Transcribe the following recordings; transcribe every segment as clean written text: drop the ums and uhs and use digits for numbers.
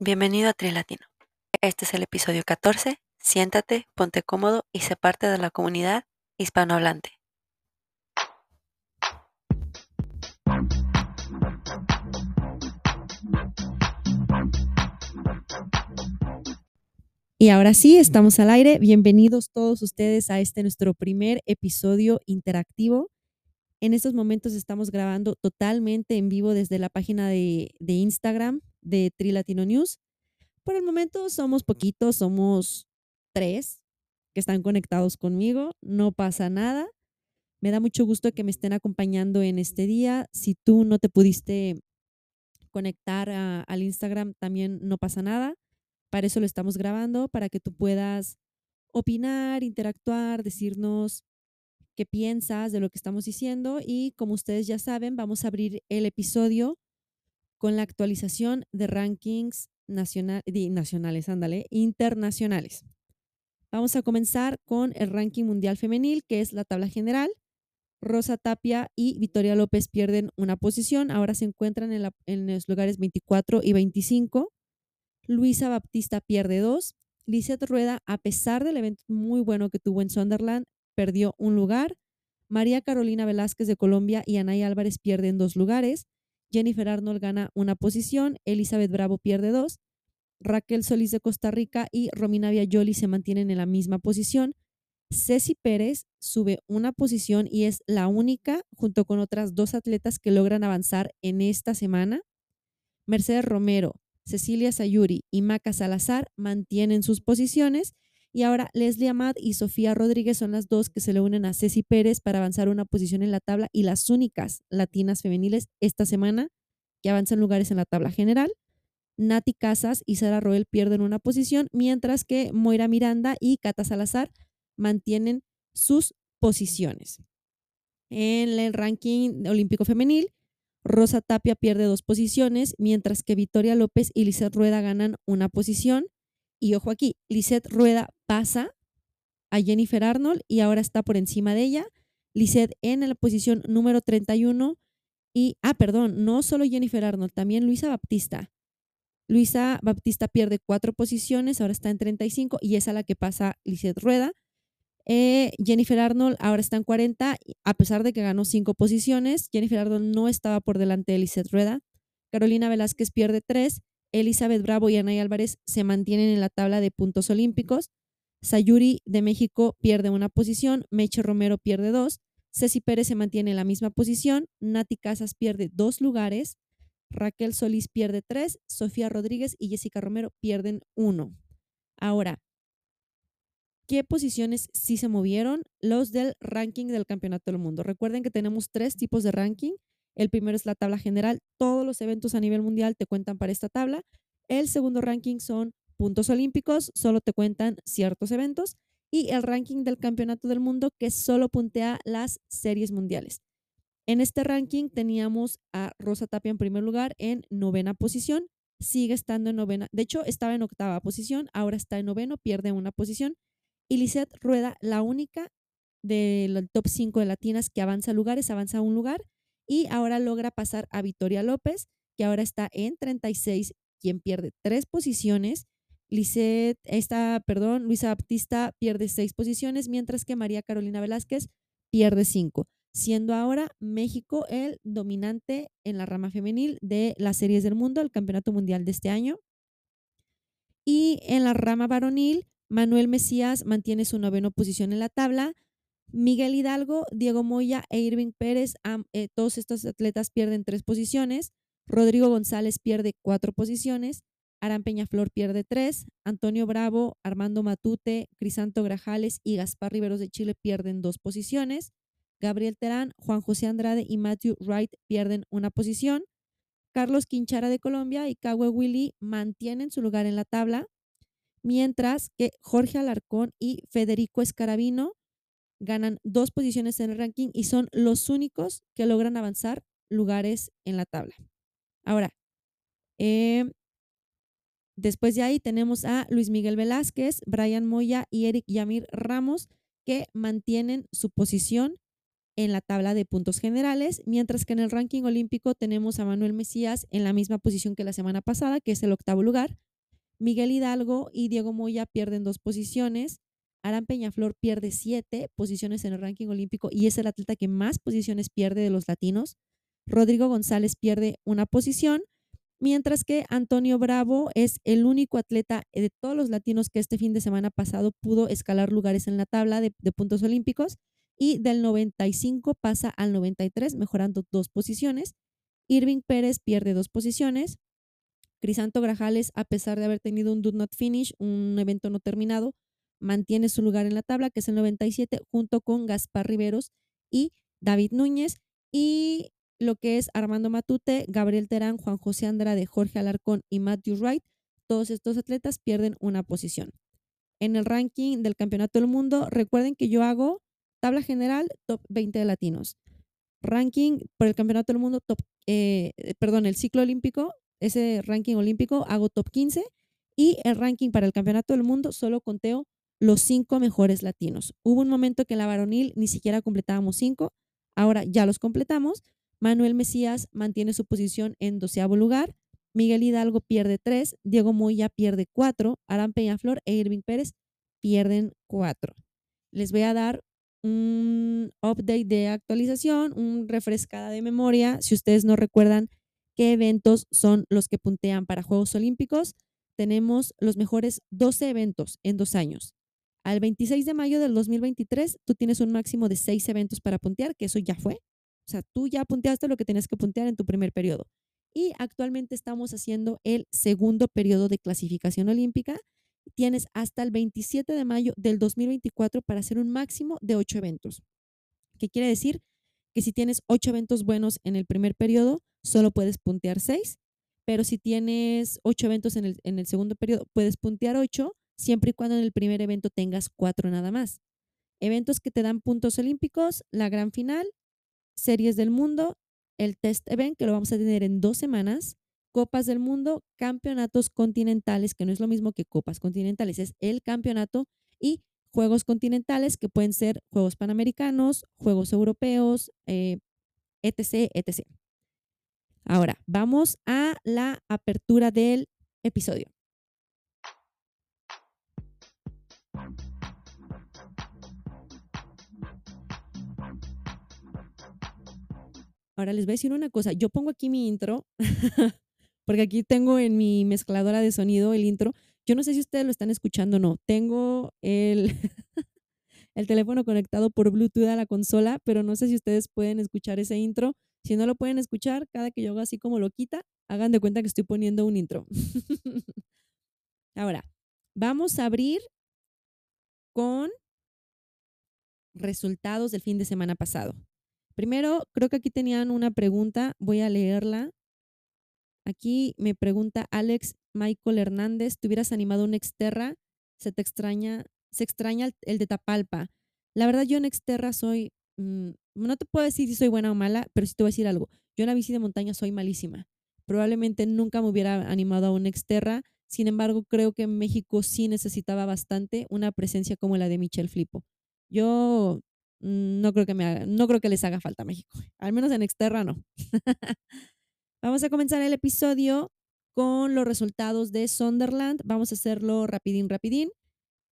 Bienvenido a Trilatino. Este es el episodio 14. Siéntate, ponte cómodo y sé parte de la comunidad hispanohablante. Y ahora sí, estamos al aire. Bienvenidos todos ustedes a este nuestro primer episodio interactivo. En estos momentos estamos grabando totalmente en vivo desde la página de Instagram de Trilatino News. Por el momento somos poquitos, somos 3 que están conectados conmigo. No pasa nada. Me da mucho gusto que me estén acompañando en este día. Si tú no te pudiste conectar al Instagram, también no pasa nada. Para eso lo estamos grabando, para que tú puedas opinar, interactuar, decirnos qué piensas de lo que estamos diciendo. Y como ustedes ya saben, vamos a abrir el episodio con la actualización de rankings internacionales. Vamos a comenzar con el ranking mundial femenil, que es la tabla general. Rosa Tapia y Victoria López pierden una posición. Ahora se encuentran en los lugares 24 y 25. Luisa Baptista pierde 2. Lizeth Rueda, a pesar del evento muy bueno que tuvo en Sunderland, perdió un lugar. María Carolina Velázquez de Colombia y Anaí Álvarez pierden 2 lugares. Jennifer Arnold gana una posición. Elizabeth Bravo pierde 2. Raquel Solís de Costa Rica y Romina Viajoli se mantienen en la misma posición. Ceci Pérez sube una posición y es la única, junto con otras 2 atletas, que logran avanzar en esta semana. Mercedes Romero, Cecilia Sayuri y Maca Salazar mantienen sus posiciones, y ahora Leslie Amad y Sofía Rodríguez son las 2 que se le unen a Ceci Pérez para avanzar una posición en la tabla y las únicas latinas femeniles esta semana que avanzan lugares en la tabla general. Nati Casas y Sara Roel pierden una posición, mientras que Moira Miranda y Cata Salazar mantienen sus posiciones. En el ranking olímpico femenil, Rosa Tapia pierde 2 posiciones, mientras que Victoria López y Lizeth Rueda ganan una posición. Y ojo aquí, Lizeth Rueda pasa a Jennifer Arnold y ahora está por encima de ella. Lizeth en la posición número 31 y, no solo Jennifer Arnold, también Luisa Baptista. Luisa Baptista pierde 4 posiciones, ahora está en 35 y es a la que pasa Lizeth Rueda. Jennifer Arnold ahora está en 40, a pesar de que ganó 5 posiciones. Jennifer Arnold no estaba por delante de Lizeth Rueda. Carolina Velázquez pierde 3. Elizabeth Bravo y Anaí Álvarez se mantienen en la tabla de puntos olímpicos. Sayuri de México pierde una posición. Meche Romero pierde 2. Ceci Pérez se mantiene en la misma posición. Nati Casas pierde 2 lugares. Raquel Solís pierde 3. Sofía Rodríguez y Jessica Romero pierden 1. Ahora, ¿qué posiciones sí se movieron? Los del ranking del Campeonato del Mundo. Recuerden que tenemos 3 tipos de ranking. El primero es la tabla general. Todos los eventos a nivel mundial te cuentan para esta tabla. El segundo ranking son puntos olímpicos. Solo te cuentan ciertos eventos. Y el ranking del Campeonato del Mundo, que solo puntea las series mundiales. En este ranking teníamos a Rosa Tapia en primer lugar, en 9ª posición. Sigue estando en 9ª. De hecho, estaba en 8ª posición. Ahora está en 9º. Pierde una posición. Y Lizeth Rueda, la única del top 5 de latinas que avanza lugares, avanza un lugar y ahora logra pasar a Victoria López, que ahora está en 36, quien pierde 3 posiciones. Luisa Baptista pierde 6 posiciones, mientras que María Carolina Velázquez pierde 5, siendo ahora México el dominante en la rama femenil de las series del mundo, el Campeonato Mundial de este año. Y en la rama varonil, Manuel Mesías mantiene su 9ª posición en la tabla. Miguel Hidalgo, Diego Moya e Irving Pérez, todos estos atletas pierden 3 posiciones. Rodrigo González pierde 4 posiciones. Arán Peñaflor pierde 3. Antonio Bravo, Armando Matute, Crisanto Grajales y Gaspar Riveros de Chile pierden 2 posiciones. Gabriel Terán, Juan José Andrade y Matthew Wright pierden una posición. Carlos Quinchara de Colombia y Cahue Willy mantienen su lugar en la tabla, mientras que Jorge Alarcón y Federico Escarabino ganan 2 posiciones en el ranking y son los únicos que logran avanzar lugares en la tabla. Ahora, después de ahí tenemos a Luis Miguel Velázquez, Brian Moya y Eric Yamir Ramos, que mantienen su posición en la tabla de puntos generales, mientras que en el ranking olímpico tenemos a Manuel Mesías en la misma posición que la semana pasada, que es el 8º lugar. Miguel Hidalgo y Diego Moya pierden 2 posiciones. Arán Peñaflor pierde 7 posiciones en el ranking olímpico y es el atleta que más posiciones pierde de los latinos. Rodrigo González pierde 1 posición, mientras que Antonio Bravo es el único atleta de todos los latinos que este fin de semana pasado pudo escalar lugares en la tabla de puntos olímpicos, y del 95 pasa al 93, mejorando 2 posiciones. Irving Pérez pierde 2 posiciones. Crisanto Grajales, a pesar de haber tenido un do not finish, un evento no terminado, mantiene su lugar en la tabla, que es el 97, junto con Gaspar Riveros y David Núñez. Y lo que es Armando Matute, Gabriel Terán, Juan José Andrade, Jorge Alarcón y Matthew Wright, todos estos atletas pierden 1 posición. En el ranking del Campeonato del Mundo, recuerden que yo hago tabla general, top 20 de latinos. Ranking por el Campeonato del Mundo, el ciclo olímpico, ese ranking olímpico hago top 15, y el ranking para el Campeonato del Mundo solo conteo los 5 mejores latinos. Hubo un momento que en la varonil ni siquiera completábamos 5, ahora ya los completamos. Manuel Mesías mantiene su posición en 12º lugar. Miguel Hidalgo pierde 3, Diego Moya pierde 4, Arán Peñaflor e Irving Pérez pierden 4. Les voy a dar un update de actualización, un refrescada de memoria. Si ustedes no recuerdan qué eventos son los que puntean para Juegos Olímpicos, tenemos los mejores 12 eventos en 2 años. Al 26 de mayo del 2023, tú tienes un máximo de 6 eventos para puntear, que eso ya fue. O sea, tú ya punteaste lo que tenías que puntear en tu primer periodo. Y actualmente estamos haciendo el segundo periodo de clasificación olímpica. Tienes hasta el 27 de mayo del 2024 para hacer un máximo de 8 eventos. ¿Qué quiere decir? Que si tienes 8 eventos buenos en el primer periodo, solo puedes puntear 6. Pero si tienes 8 eventos en el segundo periodo, puedes puntear 8, siempre y cuando en el primer evento tengas 4 nada más. Eventos que te dan puntos olímpicos: la gran final, Series del Mundo, el Test Event, que lo vamos a tener en 2 semanas, Copas del Mundo, Campeonatos Continentales, que no es lo mismo que Copas Continentales, es el campeonato, y Juegos Continentales, que pueden ser Juegos Panamericanos, Juegos Europeos, etc., etc. Ahora, vamos a la apertura del episodio. Ahora les voy a decir una cosa, yo pongo aquí mi intro, porque aquí tengo en mi mezcladora de sonido el intro. Yo no sé si ustedes lo están escuchando o no. Tengo el teléfono conectado por Bluetooth a la consola, pero no sé si ustedes pueden escuchar ese intro. Si no lo pueden escuchar, cada que yo hago así como loquita, hagan de cuenta que estoy poniendo un intro. Ahora, vamos a abrir con resultados del fin de semana pasado. Primero, creo que aquí tenían una pregunta, voy a leerla. Aquí me pregunta Alex Michael Hernández, ¿te hubieras animado un Nexterra? ¿Se extraña el de Tapalpa? La verdad, yo en Nexterra soy, no te puedo decir si soy buena o mala, pero sí te voy a decir algo. Yo en la bici de montaña soy malísima. Probablemente nunca me hubiera animado a un Nexterra. Sin embargo, creo que en México sí necesitaba bastante una presencia como la de Michelle Flipo. Yo no creo que les haga falta a México, al menos en Nexterra no. Vamos a comenzar el episodio con los resultados de Sunderland. Vamos a hacerlo rapidín.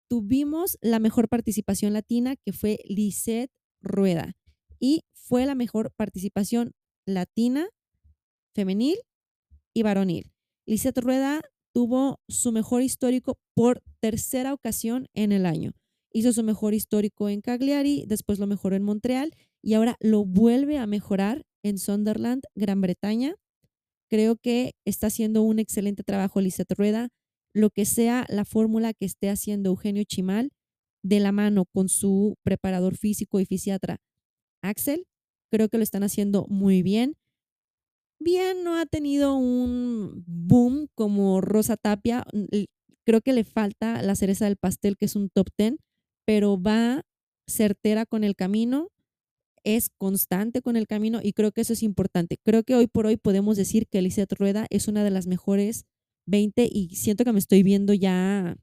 Tuvimos la mejor participación latina, que fue Lizeth Rueda, y fue la mejor participación latina femenil y varonil. Lizeth Rueda tuvo su mejor histórico por 3ª ocasión en el año. Hizo su mejor histórico en Cagliari, después lo mejoró en Montreal y ahora lo vuelve a mejorar en Sunderland, Gran Bretaña. Creo que está haciendo un excelente trabajo Lizeth Rueda. Lo que sea la fórmula que esté haciendo Eugenio Chimal, de la mano con su preparador físico y fisiatra Axel, creo que lo están haciendo muy bien. Bien, no ha tenido un boom como Rosa Tapia. Creo que le falta la cereza del pastel, que es un top 10. Pero va certera con el camino, es constante con el camino y creo que eso es importante. Creo que hoy por hoy podemos decir que Lizeth Rueda es una de las mejores 20 y siento que me estoy viendo ya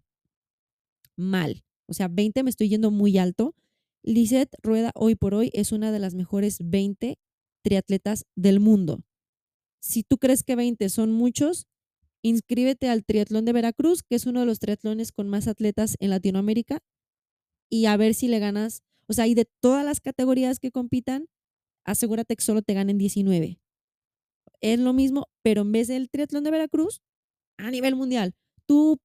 mal. O sea, 20 me estoy yendo muy alto. Lizeth Rueda hoy por hoy es una de las mejores 20 triatletas del mundo. Si tú crees que 20 son muchos, inscríbete al Triatlón de Veracruz, que es uno de los triatlones con más atletas en Latinoamérica, y a ver si le ganas. O sea, y de todas las categorías que compitan, asegúrate que solo te ganen 19. Es lo mismo, pero en vez del Triatlón de Veracruz, a nivel mundial, tú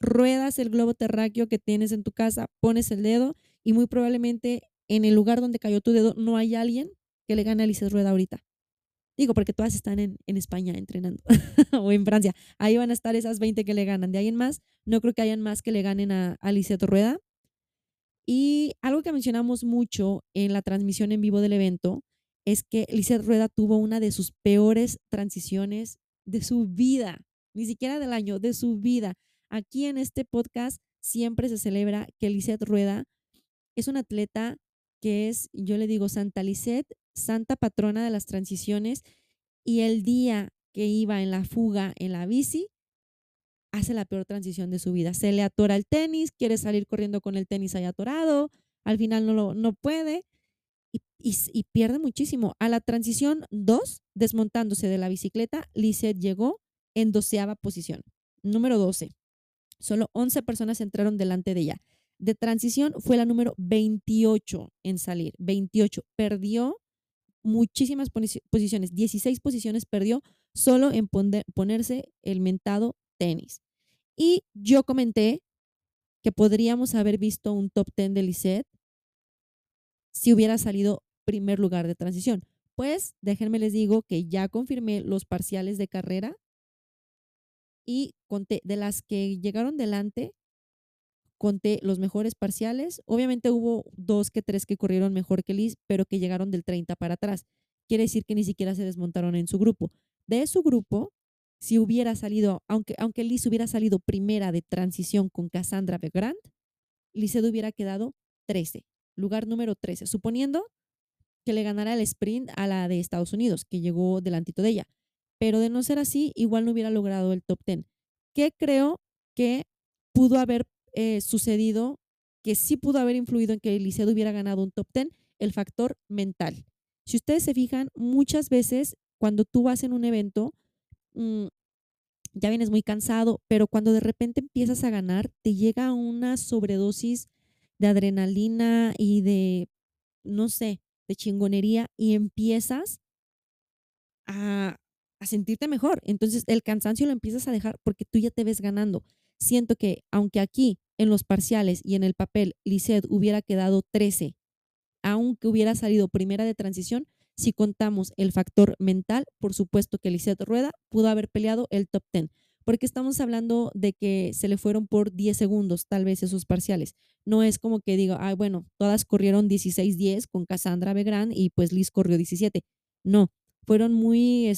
ruedas el globo terráqueo que tienes en tu casa, pones el dedo y muy probablemente en el lugar donde cayó tu dedo no hay alguien que le gane a Lizeth Rueda ahorita. Digo, porque todas están en España entrenando o en Francia. Ahí van a estar esas 20 que le ganan. De ahí en más, no creo que hayan más que le ganen a Lizeth Rueda. Y algo que mencionamos mucho en la transmisión en vivo del evento es que Lizeth Rueda tuvo una de sus peores transiciones de su vida, ni siquiera del año, de su vida. Aquí en este podcast siempre se celebra que Lizeth Rueda es una atleta que es, yo le digo, Santa Lizeth, santa patrona de las transiciones, y el día que iba en la fuga en la bici, hace la peor transición de su vida. Se le atora el tenis, quiere salir corriendo con el tenis ahí atorado, al final no puede y pierde muchísimo. A la transición 2, desmontándose de la bicicleta, Lizeth llegó en 12ª posición, número 12. Solo 11 personas entraron delante de ella. De transición fue la número 28 en salir, 28. Perdió muchísimas posiciones, 16 posiciones perdió solo en ponerse el mentado tenis. Y yo comenté que podríamos haber visto un top 10 de Lizeth si hubiera salido primer lugar de transición. Pues déjenme les digo que ya confirmé los parciales de carrera y conté de las que llegaron delante, conté los mejores parciales. Obviamente hubo 2 que 3 que corrieron mejor que Liz, pero que llegaron del 30 para atrás. Quiere decir que ni siquiera se desmontaron en su grupo. De su grupo, si hubiera salido, aunque Liz hubiera salido primera de transición con Cassandra Begrand, Lizeth hubiera quedado 13, lugar número 13, suponiendo que le ganara el sprint a la de Estados Unidos, que llegó delantito de ella. Pero de no ser así, igual no hubiera logrado el top 10. ¿Qué creo que pudo haber sucedido? Que sí pudo haber influido en que Lizeth hubiera ganado un top 10, el factor mental. Si ustedes se fijan, muchas veces cuando tú vas en un evento, ya vienes muy cansado, pero cuando de repente empiezas a ganar, te llega una sobredosis de adrenalina y de, no sé, de chingonería, y empiezas a sentirte mejor. Entonces el cansancio lo empiezas a dejar porque tú ya te ves ganando. Siento que aunque aquí en los parciales y en el papel Lizeth hubiera quedado 13, aunque hubiera salido primera de transición, si contamos el factor mental, por supuesto que Lizeth Rueda pudo haber peleado el top 10, porque estamos hablando de que se le fueron por 10 segundos tal vez esos parciales. No es como que digo, ay, bueno, todas corrieron 16-10 con Cassandra Begrand y pues Liz corrió 17. No, fueron muy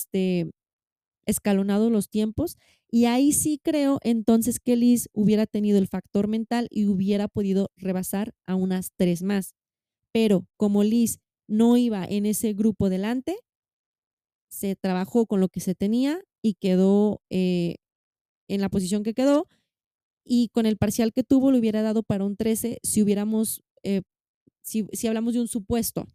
escalonados los tiempos, y ahí sí creo entonces que Liz hubiera tenido el factor mental y hubiera podido rebasar a unas 3 más. Pero como Liz no iba en ese grupo delante, se trabajó con lo que se tenía y quedó en la posición que quedó, y con el parcial que tuvo le hubiera dado para un 13 si hubiéramos, si hablamos de un supuesto.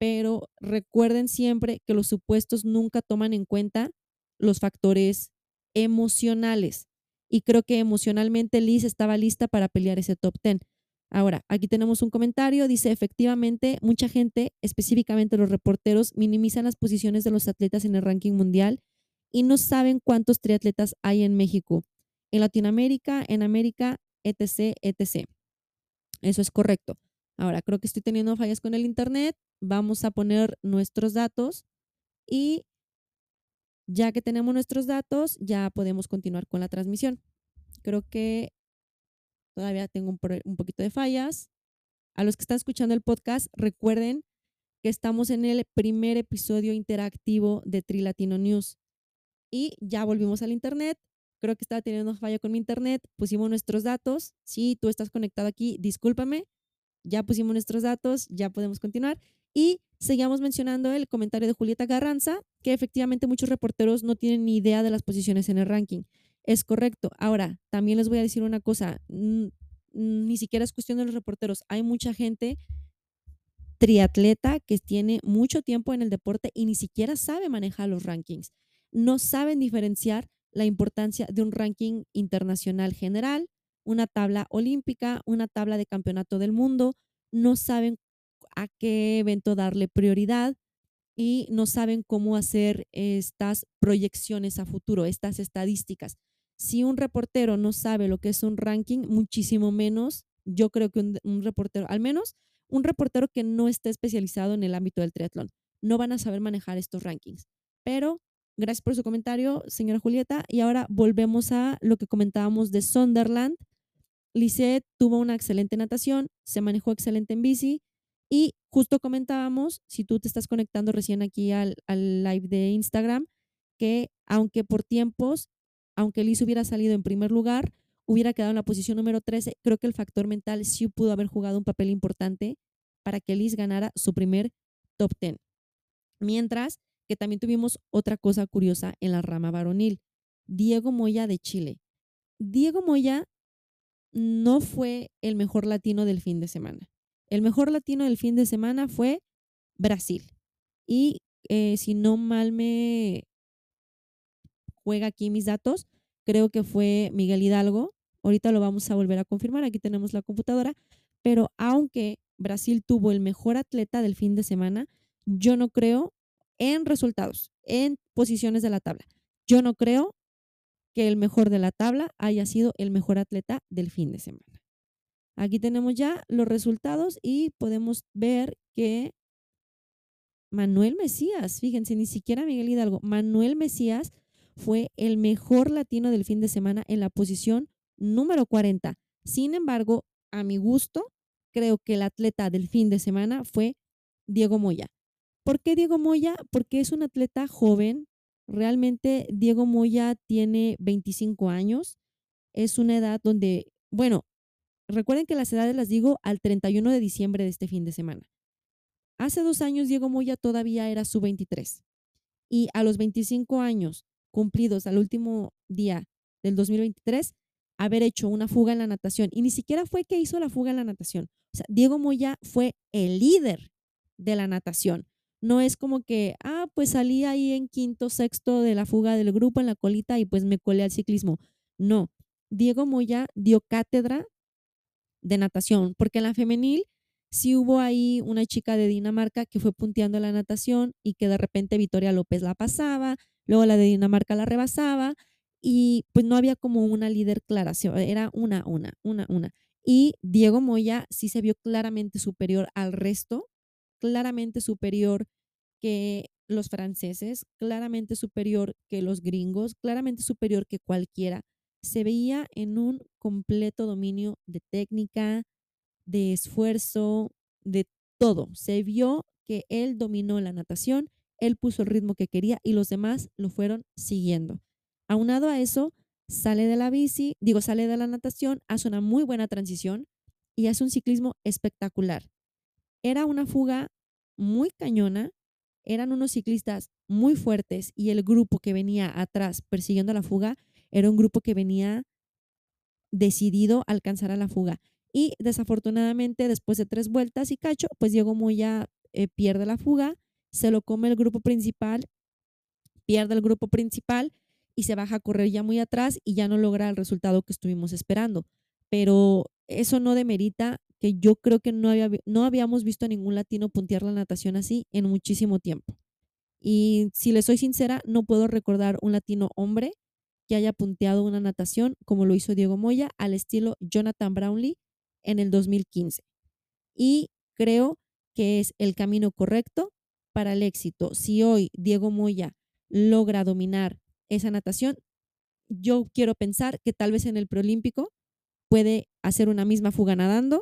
Pero recuerden siempre que los supuestos nunca toman en cuenta los factores emocionales, y creo que emocionalmente Liz estaba lista para pelear ese top 10. Ahora, aquí tenemos un comentario, dice, efectivamente, mucha gente, específicamente los reporteros, minimizan las posiciones de los atletas en el ranking mundial y no saben cuántos triatletas hay en México, en Latinoamérica, en América, etc., etc. Eso es correcto. Ahora, creo que estoy teniendo fallas con el internet. Vamos a poner nuestros datos y ya que tenemos nuestros datos, ya podemos continuar con la transmisión. Creo que todavía tengo un poquito de fallas. A los que están escuchando el podcast, recuerden que estamos en el primer episodio interactivo de Trilatino News. Y ya volvimos al internet. Creo que estaba teniendo falla con mi internet. Pusimos nuestros datos. Si tú estás conectado aquí, discúlpame. Ya pusimos nuestros datos, ya podemos continuar. Y seguimos mencionando el comentario de Julieta Carranza, que efectivamente muchos reporteros no tienen ni idea de las posiciones en el ranking. Es correcto. Ahora, también les voy a decir una cosa. ni siquiera es cuestión de los reporteros. Hay mucha gente triatleta que tiene mucho tiempo en el deporte y ni siquiera sabe manejar los rankings. No saben diferenciar la importancia de un ranking internacional general, una tabla olímpica, una tabla de campeonato del mundo. No saben a qué evento darle prioridad y no saben cómo hacer estas proyecciones a futuro, estas estadísticas. Si un reportero no sabe lo que es un ranking, muchísimo menos, yo creo que un reportero, al menos un reportero que no esté especializado en el ámbito del triatlón, no van a saber manejar estos rankings. Pero gracias por su comentario, señora Julieta. Y ahora volvemos a lo que comentábamos de Sunderland. Lizeth tuvo una excelente natación, se manejó excelente en bici y justo comentábamos, si tú te estás conectando recién aquí al live de Instagram, que aunque por tiempos, aunque Liz hubiera salido en primer lugar, hubiera quedado en la posición número 13, creo que el factor mental sí pudo haber jugado un papel importante para que Liz ganara su primer top 10. Mientras que también tuvimos otra cosa curiosa en la rama varonil, Diego Moya de Chile. Diego Moya no fue el mejor latino del fin de semana. El mejor latino del fin de semana fue Brasil. Y si no mal me juega aquí mis datos, creo que fue Miguel Hidalgo. Ahorita lo vamos a volver a confirmar. Aquí tenemos la computadora. Pero aunque Brasil tuvo el mejor atleta del fin de semana, yo no creo en resultados, en posiciones de la tabla. Yo no creo que el mejor de la tabla haya sido el mejor atleta del fin de semana. Aquí tenemos ya los resultados y podemos ver que Manuel Mesías, fíjense, ni siquiera Miguel Hidalgo, Manuel Mesías fue el mejor latino del fin de semana en la posición número 40. Sin embargo, a mi gusto, creo que el atleta del fin de semana fue Diego Moya. ¿Por qué Diego Moya? Porque es un atleta joven. Realmente Diego Moya tiene 25 años. Es una edad donde, bueno, recuerden que las edades las digo al 31 de diciembre de este fin de semana. Hace 2 años Diego Moya todavía era sub-23. Y a los 25 años cumplidos al último día del 2023, haber hecho una fuga en la natación. Y ni siquiera fue que hizo la fuga en la natación. O sea, Diego Moya fue el líder de la natación. No es como que, pues salí ahí en quinto, sexto de la fuga del grupo en la colita y pues me colé al ciclismo. No, Diego Moya dio cátedra de natación, porque en la femenil sí hubo ahí una chica de Dinamarca que fue punteando la natación y que de repente Victoria López la pasaba, luego la de Dinamarca la rebasaba y pues no había como una líder clara, era una. Y Diego Moya sí se vio claramente superior al resto, claramente superior que los franceses, claramente superior que los gringos, claramente superior que cualquiera. Se veía en un completo dominio de técnica, de esfuerzo, de todo. Se vio que él dominó la natación, él puso el ritmo que quería y los demás lo fueron siguiendo. Aunado a eso, sale de la natación, hace una muy buena transición y hace un ciclismo espectacular. Era una fuga muy cañona, eran unos ciclistas muy fuertes y el grupo que venía atrás persiguiendo la fuga era un grupo que venía decidido a alcanzar a la fuga. Y desafortunadamente, después de 3 vueltas y cacho, pues Diego Moya pierde la fuga, se lo come el grupo principal, pierde el grupo principal y se baja a correr ya muy atrás y ya no logra el resultado que estuvimos esperando. Pero eso no demerita que yo creo que no habíamos visto a ningún latino puntear la natación así en muchísimo tiempo. Y si les soy sincera, no puedo recordar un latino hombre que haya punteado una natación como lo hizo Diego Moya al estilo Jonathan Brownlee en el 2015. Y creo que es el camino correcto para el éxito. Si hoy Diego Moya logra dominar esa natación, yo quiero pensar que tal vez en el preolímpico puede hacer una misma fuga nadando,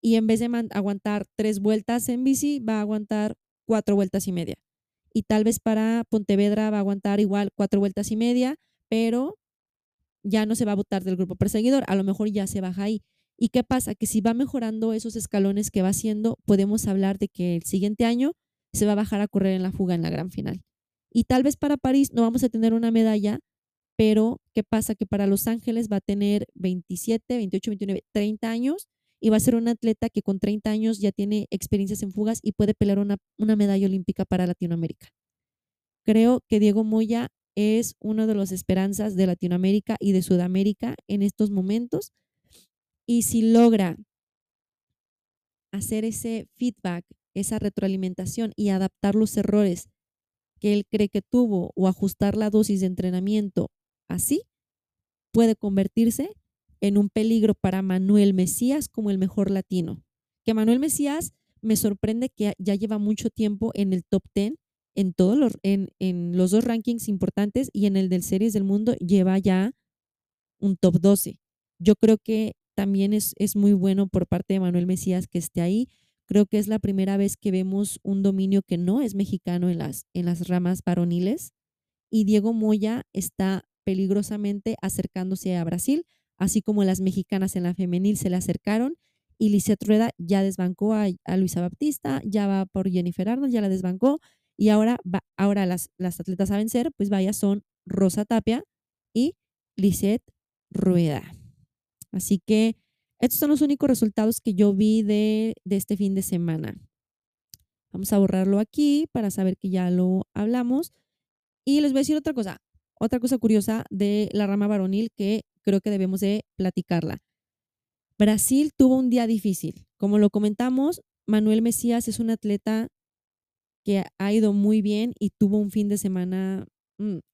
y en vez de aguantar 3 vueltas en bici, va a aguantar 4 vueltas y media. Y tal vez para Pontevedra va a aguantar igual 4 vueltas y media, pero ya no se va a botar del grupo perseguidor. A lo mejor ya se baja ahí. ¿Y qué pasa? Que si va mejorando esos escalones que va haciendo, podemos hablar de que el siguiente año se va a bajar a correr en la fuga en la gran final. Y tal vez para París no vamos a tener una medalla, pero ¿qué pasa? Que para Los Ángeles va a tener 27, 28, 29, 30 años y va a ser una atleta que con 30 años ya tiene experiencias en fugas y puede pelear una medalla olímpica para Latinoamérica. Creo que Diego Moya es uno de los esperanzas de Latinoamérica y de Sudamérica en estos momentos, y si logra hacer ese feedback, esa retroalimentación y adaptar los errores que él cree que tuvo o ajustar la dosis de entrenamiento así, puede convertirse en un peligro para Manuel Mesías como el mejor latino. Que Manuel Mesías me sorprende que ya lleva mucho tiempo en el top 10 en todos los dos rankings importantes, y en el del Series del Mundo lleva ya un top 12. Yo creo que también es muy bueno por parte de Manuel Mesías que esté ahí. Creo que es la primera vez que vemos un dominio que no es mexicano en las ramas varoniles, y Diego Moya está peligrosamente acercándose a Brasil, así como las mexicanas en la femenil se le acercaron, y Lizeth Rueda ya desbancó a Luisa Baptista, ya va por Jennifer Arnold, ya la desbancó, y ahora las atletas a vencer, pues vaya, son Rosa Tapia y Lizeth Rueda. Así que estos son los únicos resultados que yo vi de este fin de semana. Vamos a borrarlo aquí para saber que ya lo hablamos. Y les voy a decir otra cosa curiosa de la rama varonil que creo que debemos de platicarla. Brasil tuvo un día difícil. Como lo comentamos, Manuel Mesías es un atleta que ha ido muy bien y tuvo un fin de semana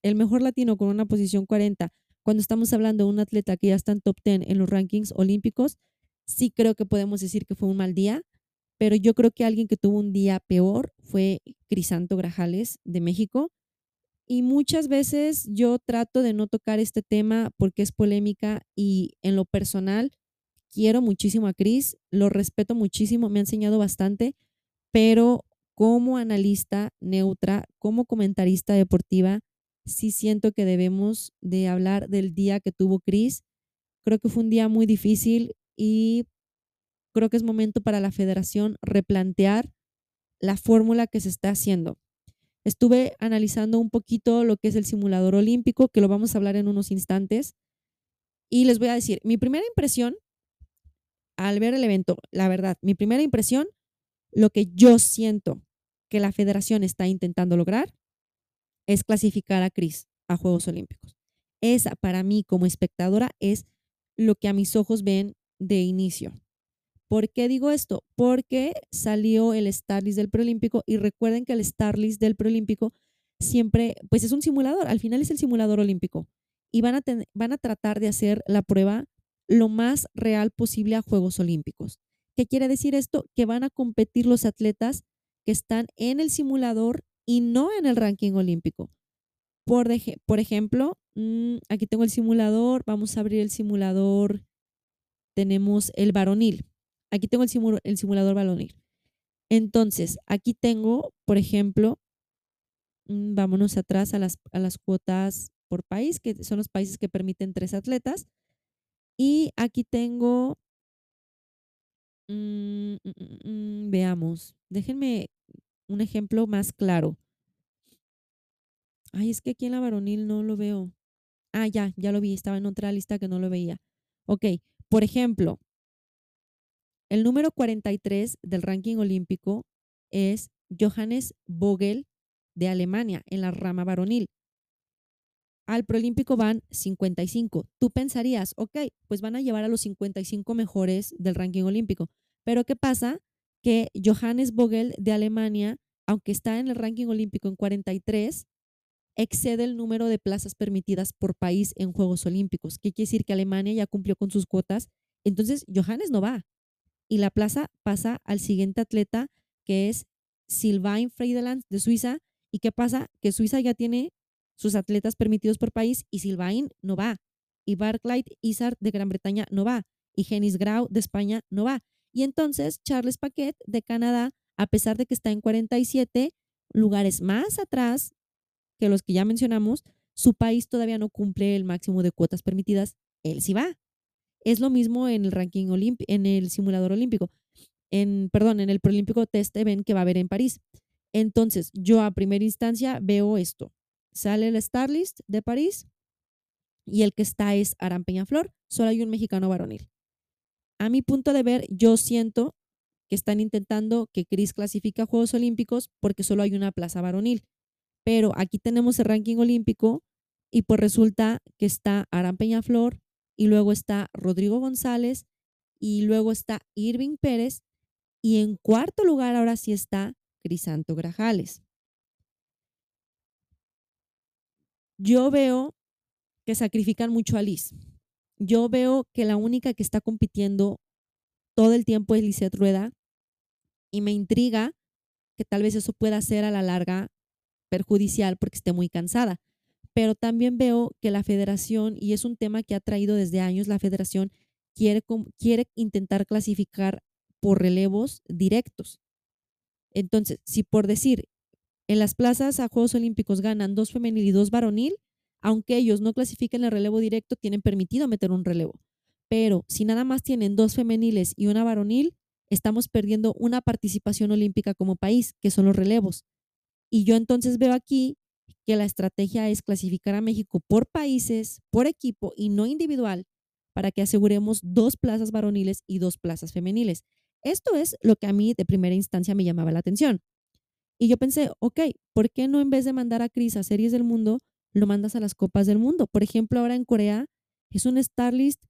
el mejor latino con una posición 40. Cuando estamos hablando de un atleta que ya está en top 10 en los rankings olímpicos, sí creo que podemos decir que fue un mal día, pero yo creo que alguien que tuvo un día peor fue Crisanto Grajales de México. Y muchas veces yo trato de no tocar este tema porque es polémica, y en lo personal quiero muchísimo a Cris, lo respeto muchísimo, me ha enseñado bastante, pero como analista neutra, como comentarista deportiva, sí siento que debemos de hablar del día que tuvo Cris. Creo que fue un día muy difícil y creo que es momento para la federación replantear la fórmula que se está haciendo. Estuve analizando un poquito lo que es el simulador olímpico, que lo vamos a hablar en unos instantes, y les voy a decir, mi primera impresión al ver el evento, la verdad, mi primera impresión, lo que yo siento que la federación está intentando lograr es clasificar a Cris a Juegos Olímpicos. Esa, para mí como espectadora, es lo que a mis ojos ven de inicio. ¿Por qué digo esto? Porque salió el Star List del Preolímpico, y recuerden que el Star List del Preolímpico siempre, pues es un simulador, al final es el simulador olímpico, y van a tratar de hacer la prueba lo más real posible a Juegos Olímpicos. ¿Qué quiere decir esto? Que van a competir los atletas que están en el simulador y no en el ranking olímpico. Por ejemplo, aquí tengo el simulador, vamos a abrir el simulador, tenemos el varonil, aquí tengo el simulador varonil. Entonces, aquí tengo, por ejemplo, vámonos atrás a las cuotas por país, que son los países que permiten 3 atletas, y aquí tengo, veamos, déjenme un ejemplo más claro. Ay, es que aquí en la varonil no lo veo. Ah, ya lo vi. Estaba en otra lista que no lo veía. Ok, por ejemplo, el número 43 del ranking olímpico es Johannes Vogel de Alemania en la rama varonil. Al preolímpico van 55. Tú pensarías, ok, pues van a llevar a los 55 mejores del ranking olímpico. Pero ¿qué pasa? Que Johannes Vogel de Alemania, aunque está en el ranking olímpico en 43, excede el número de plazas permitidas por país en Juegos Olímpicos. ¿Qué quiere decir? Que Alemania ya cumplió con sus cuotas, entonces Johannes no va. Y la plaza pasa al siguiente atleta, que es Sylvain Friedeland de Suiza. ¿Y qué pasa? Que Suiza ya tiene sus atletas permitidos por país y Sylvain no va. Y Barclay Izard de Gran Bretaña no va. Y Genis Grau de España no va. Y entonces Charles Paquet de Canadá, a pesar de que está en 47 lugares más atrás que los que ya mencionamos, su país todavía no cumple el máximo de cuotas permitidas, él sí va. Es lo mismo en el ranking olímpico, en el simulador olímpico, en el preolímpico test event que va a haber en París. Entonces, yo a primera instancia veo esto. Sale el Star List de París y el que está es Arán Peñaflor, solo hay un mexicano varonil. A mi punto de ver, yo siento que están intentando que Cris clasifique a Juegos Olímpicos porque solo hay una plaza varonil. Pero aquí tenemos el ranking olímpico y pues resulta que está Arán Peñaflor y luego está Rodrigo González y luego está Irving Pérez y en cuarto lugar ahora sí está Crisanto Grajales. Yo veo que sacrifican mucho a Liz. Yo veo que la única que está compitiendo todo el tiempo es Lizeth Rueda y me intriga que tal vez eso pueda ser a la larga perjudicial porque esté muy cansada. Pero también veo que la federación, y es un tema que ha traído desde años la federación, quiere intentar clasificar por relevos directos. Entonces, si por decir, en las plazas a Juegos Olímpicos ganan 2 femenil y 2 varonil, aunque ellos no clasifiquen el relevo directo, tienen permitido meter un relevo. Pero si nada más tienen 2 femeniles y 1 varonil, estamos perdiendo una participación olímpica como país, que son los relevos. Y yo entonces veo aquí que la estrategia es clasificar a México por países, por equipo y no individual, para que aseguremos 2 plazas varoniles y 2 plazas femeniles. Esto es lo que a mí de primera instancia me llamaba la atención. Y yo pensé, ok, ¿por qué no en vez de mandar a Cris a series del mundo, lo mandas a las copas del mundo? Por ejemplo, ahora en Corea es un star list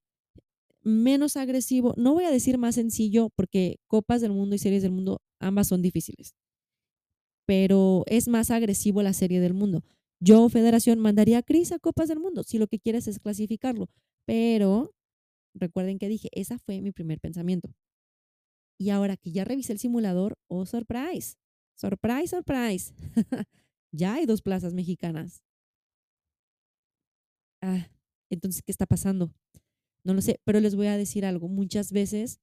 menos agresivo, no voy a decir más sencillo, porque copas del mundo y series del mundo ambas son difíciles, pero es más agresivo la serie del mundo. Yo, federación, mandaría a Cris a copas del mundo si lo que quieres es clasificarlo, pero recuerden que dije, ese fue mi primer pensamiento. Y ahora que ya revisé el simulador, oh, surprise, surprise, surprise, ya hay 2 plazas mexicanas. Ah, entonces, ¿qué está pasando? No lo sé, pero les voy a decir algo. Muchas veces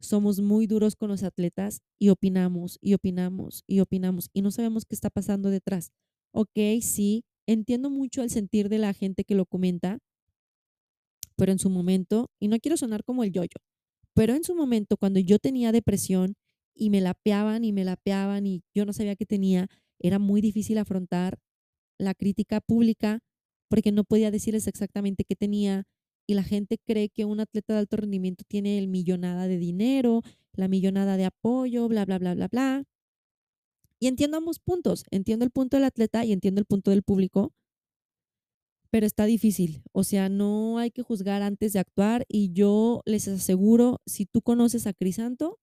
somos muy duros con los atletas y opinamos y no sabemos qué está pasando detrás. Ok, sí, entiendo mucho el sentir de la gente que lo comenta, pero en su momento, y no quiero sonar como el yo-yo, pero en su momento cuando yo tenía depresión y me lapeaban y yo no sabía qué tenía, era muy difícil afrontar la crítica pública porque no podía decirles exactamente qué tenía. Y la gente cree que un atleta de alto rendimiento tiene el millonada de dinero, la millonada de apoyo, bla, bla, bla, bla, bla. Y entiendo ambos puntos. Entiendo el punto del atleta y entiendo el punto del público, pero está difícil. O sea, no hay que juzgar antes de actuar y yo les aseguro, si tú conoces a Crisanto,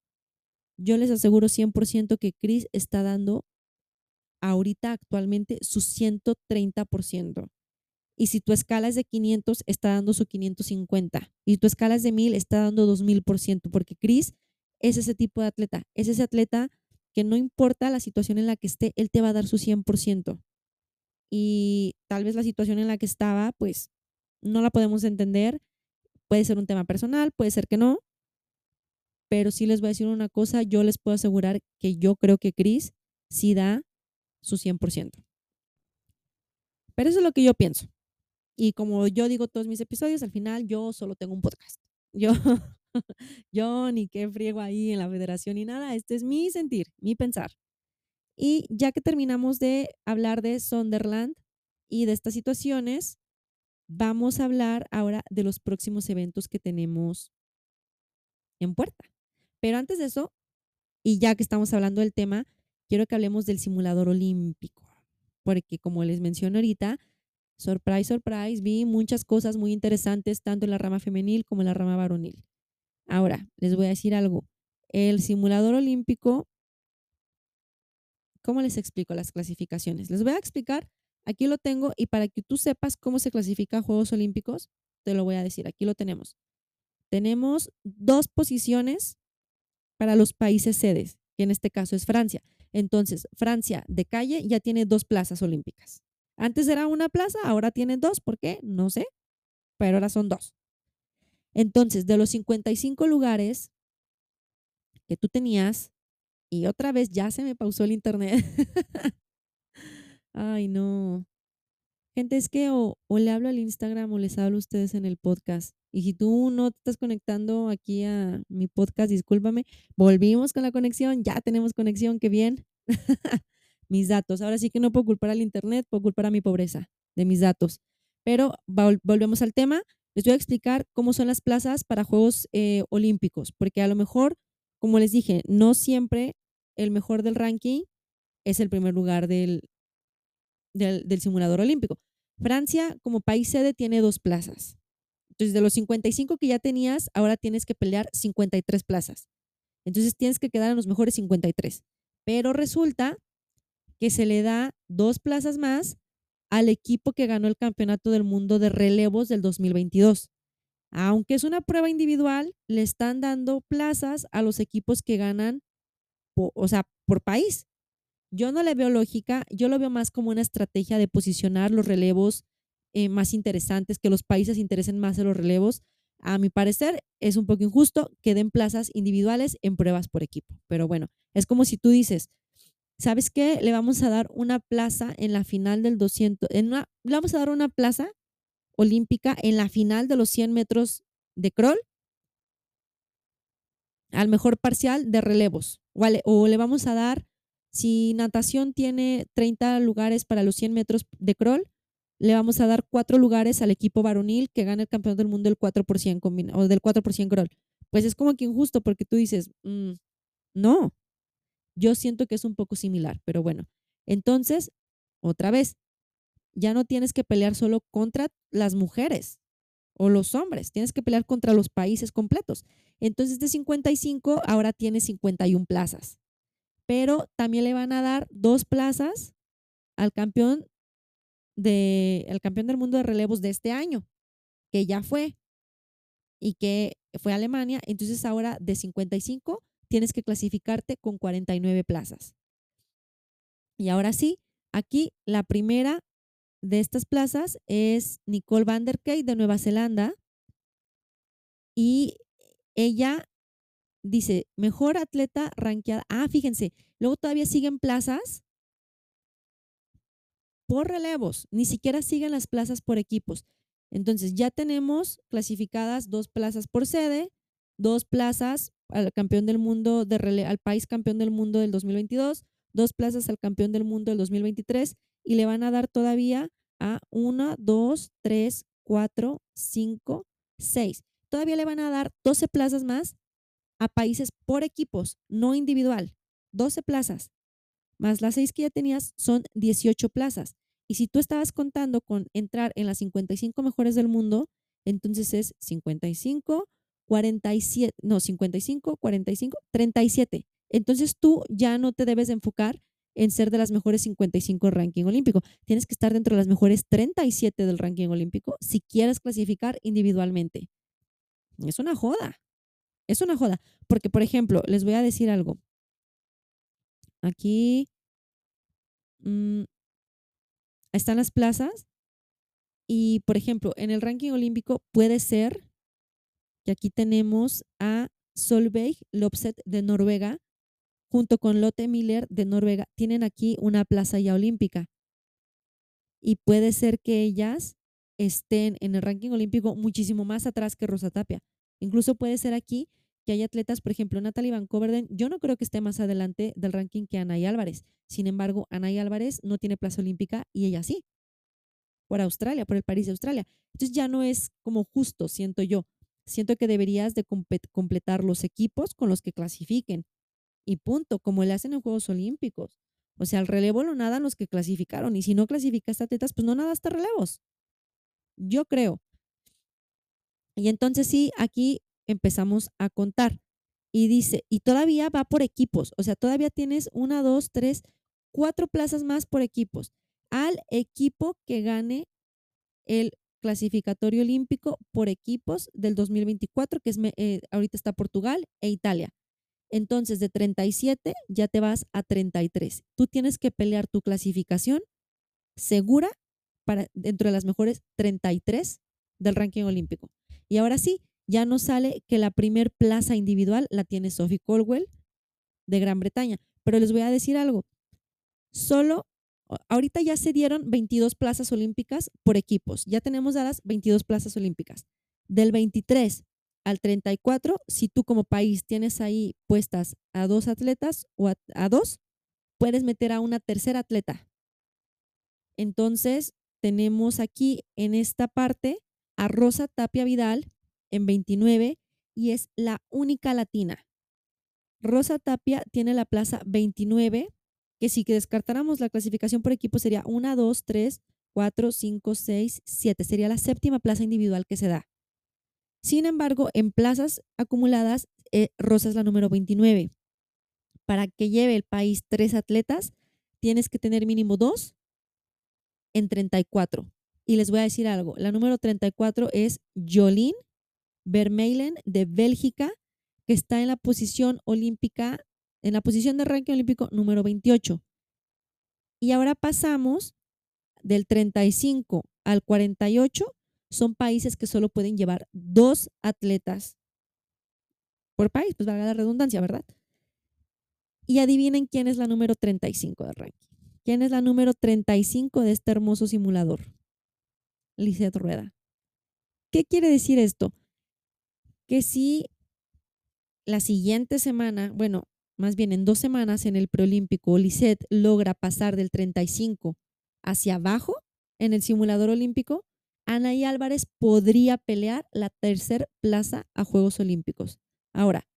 yo les aseguro 100% que Cris está dando ahorita actualmente su 130%. Y si tu escala es de 500, está dando su 550. Y si tu escala es de 1000, está dando 2000%. Porque Cris es ese tipo de atleta. Es ese atleta que no importa la situación en la que esté, él te va a dar su 100%. Y tal vez la situación en la que estaba, pues no la podemos entender. Puede ser un tema personal, puede ser que no. Pero sí les voy a decir una cosa, yo les puedo asegurar que yo creo que Cris sí da su 100%. Pero eso es lo que yo pienso. Y como yo digo todos mis episodios, al final yo solo tengo un podcast. Yo ni qué friego ahí en la federación ni nada. Este es mi sentir, mi pensar. Y ya que terminamos de hablar de Sunderland y de estas situaciones, vamos a hablar ahora de los próximos eventos que tenemos en puerta. Pero antes de eso, y ya que estamos hablando del tema, quiero que hablemos del simulador olímpico. Porque como les menciono ahorita, surprise, surprise, vi muchas cosas muy interesantes, tanto en la rama femenil como en la rama varonil. Ahora, les voy a decir algo. El simulador olímpico, ¿cómo les explico las clasificaciones? Les voy a explicar, aquí lo tengo, y para que tú sepas cómo se clasifica a Juegos Olímpicos, te lo voy a decir, aquí lo tenemos. Tenemos 2 posiciones para los países sedes, que en este caso es Francia. Entonces, Francia de calle ya tiene 2 plazas olímpicas. Antes era 1 plaza, ahora tiene 2. ¿Por qué? No sé, pero ahora son 2. Entonces, de los 55 lugares que tú tenías, y otra vez ya se me pausó el internet. Ay, no. Gente, es que o le hablo al Instagram o les hablo a ustedes en el podcast. Y si tú no te estás conectando aquí a mi podcast, discúlpame, volvimos con la conexión, ya tenemos conexión, qué bien. Mis datos, ahora sí que no puedo culpar al internet, puedo culpar a mi pobreza de mis datos. Pero volvemos al tema. Les voy a explicar cómo son las plazas para Juegos Olímpicos, porque a lo mejor, como les dije, no siempre el mejor del ranking es el primer lugar del simulador olímpico. Francia, como país sede, tiene 2 plazas. Entonces, de los 55 que ya tenías, ahora tienes que pelear 53 plazas. Entonces, tienes que quedar en los mejores 53. Pero resulta que se le da 2 plazas más al equipo que ganó el Campeonato del Mundo de Relevos del 2022. Aunque es una prueba individual, le están dando plazas a los equipos que ganan, por país. Yo no le veo lógica, yo lo veo más como una estrategia de posicionar los relevos más interesantes, que los países interesen más en los relevos. A mi parecer, es un poco injusto que den plazas individuales en pruebas por equipo. Pero bueno, es como si tú dices, ¿sabes qué? Le vamos a dar una plaza en la final del 200, le vamos a dar una plaza olímpica en la final de los 100 metros de crawl al mejor parcial de relevos. O le vamos a dar, si natación tiene 30 lugares para los 100 metros de crawl, le vamos a dar 4 lugares al equipo varonil que gana el campeón del mundo del 4% o del 4% crawl. Pues es como que injusto, porque tú dices, no. Yo siento que es un poco similar, pero bueno. Entonces, otra vez, ya no tienes que pelear solo contra las mujeres o los hombres, tienes que pelear contra los países completos. Entonces, de 55, ahora tienes 51 plazas. Pero también le van a dar 2 plazas al campeón del mundo de relevos de este año, que ya fue y que fue a Alemania. Entonces ahora de 55 tienes que clasificarte con 49 plazas. Y ahora sí, aquí la primera de estas plazas es Nicole van der Key de Nueva Zelanda, y ella dice, mejor atleta rankeada. Ah, fíjense, luego todavía siguen plazas por relevos, ni siquiera siguen las plazas por equipos. Entonces ya tenemos clasificadas 2 plazas por sede, 2 plazas al campeón del mundo al país campeón del mundo del 2022, 2 plazas al campeón del mundo del 2023, y le van a dar todavía a 1, 2, 3, 4, 5, 6. Todavía le van a dar 12 plazas más a países por equipos, no individual. 12 plazas, más las 6 que ya tenías, son 18 plazas. Y si tú estabas contando con entrar en las 55 mejores del mundo, entonces es 55, 47, no, 55, 45, 37. Entonces tú ya no te debes enfocar en ser de las mejores 55 del ranking olímpico. Tienes que estar dentro de las mejores 37 del ranking olímpico si quieres clasificar individualmente. Es una joda. Es una joda, porque, por ejemplo, les voy a decir algo. Aquí están las plazas y, por ejemplo, en el ranking olímpico puede ser que aquí tenemos a Solveig Lopset de Noruega junto con Lotte Miller de Noruega. Tienen aquí una plaza ya olímpica y puede ser que ellas estén en el ranking olímpico muchísimo más atrás que Rosa Tapia. Incluso puede ser aquí que hay atletas, por ejemplo, Natalie Van Coverden, yo no creo que esté más adelante del ranking que Anaí Álvarez. Sin embargo, Anaí Álvarez no tiene plaza olímpica y ella sí, por Australia, por el París de Australia. Entonces ya no es como justo, siento yo. Siento que deberías de completar los equipos con los que clasifiquen y punto, como le hacen en Juegos Olímpicos. O sea, el relevo lo nadan los que clasificaron, y si no clasificaste atletas, pues no nadaste relevos. Yo creo. Y entonces sí, aquí empezamos a contar. Y dice, y todavía va por equipos. O sea, todavía tienes 1, 2, 3, 4 plazas más por equipos. Al equipo que gane el clasificatorio olímpico por equipos del 2024, que es ahorita está Portugal e Italia. Entonces, de 37 ya te vas a 33. Tú tienes que pelear tu clasificación segura para dentro de las mejores 33 del ranking olímpico. Y ahora sí, ya no sale que la primer plaza individual la tiene Sophie Caldwell de Gran Bretaña. Pero les voy a decir algo. Solo, ahorita ya se dieron 22 plazas olímpicas por equipos. Ya tenemos dadas 22 plazas olímpicas. Del 23 al 34, si tú como país tienes ahí puestas a 2 atletas o a 2, puedes meter a una tercera atleta. Entonces, tenemos aquí en esta parte a Rosa Tapia Vidal en 29 y es la única latina. Rosa Tapia tiene la plaza 29, que si descartáramos la clasificación por equipo sería 1, 2, 3, 4, 5, 6, 7. Sería la séptima plaza individual que se da. Sin embargo, en plazas acumuladas, Rosa es la número 29. Para que lleve el país 3 atletas, tienes que tener mínimo 2 en 34. Y les voy a decir algo. La número 34 es Jolien Vermeulen de Bélgica, que está en la posición olímpica, en la posición de ranking olímpico número 28. Y ahora pasamos del 35 al 48. Son países que solo pueden llevar 2 atletas por país, pues valga la redundancia, ¿verdad? Y adivinen quién es la número 35 del ranking. ¿Quién es la número 35 de este hermoso simulador? Lizeth Rueda. ¿Qué quiere decir esto? Que si la siguiente semana, bueno, más bien en 2 semanas en el preolímpico, Lizeth logra pasar del 35 hacia abajo en el simulador olímpico, Anaí Álvarez podría pelear la 3ª plaza a Juegos Olímpicos. Ahora,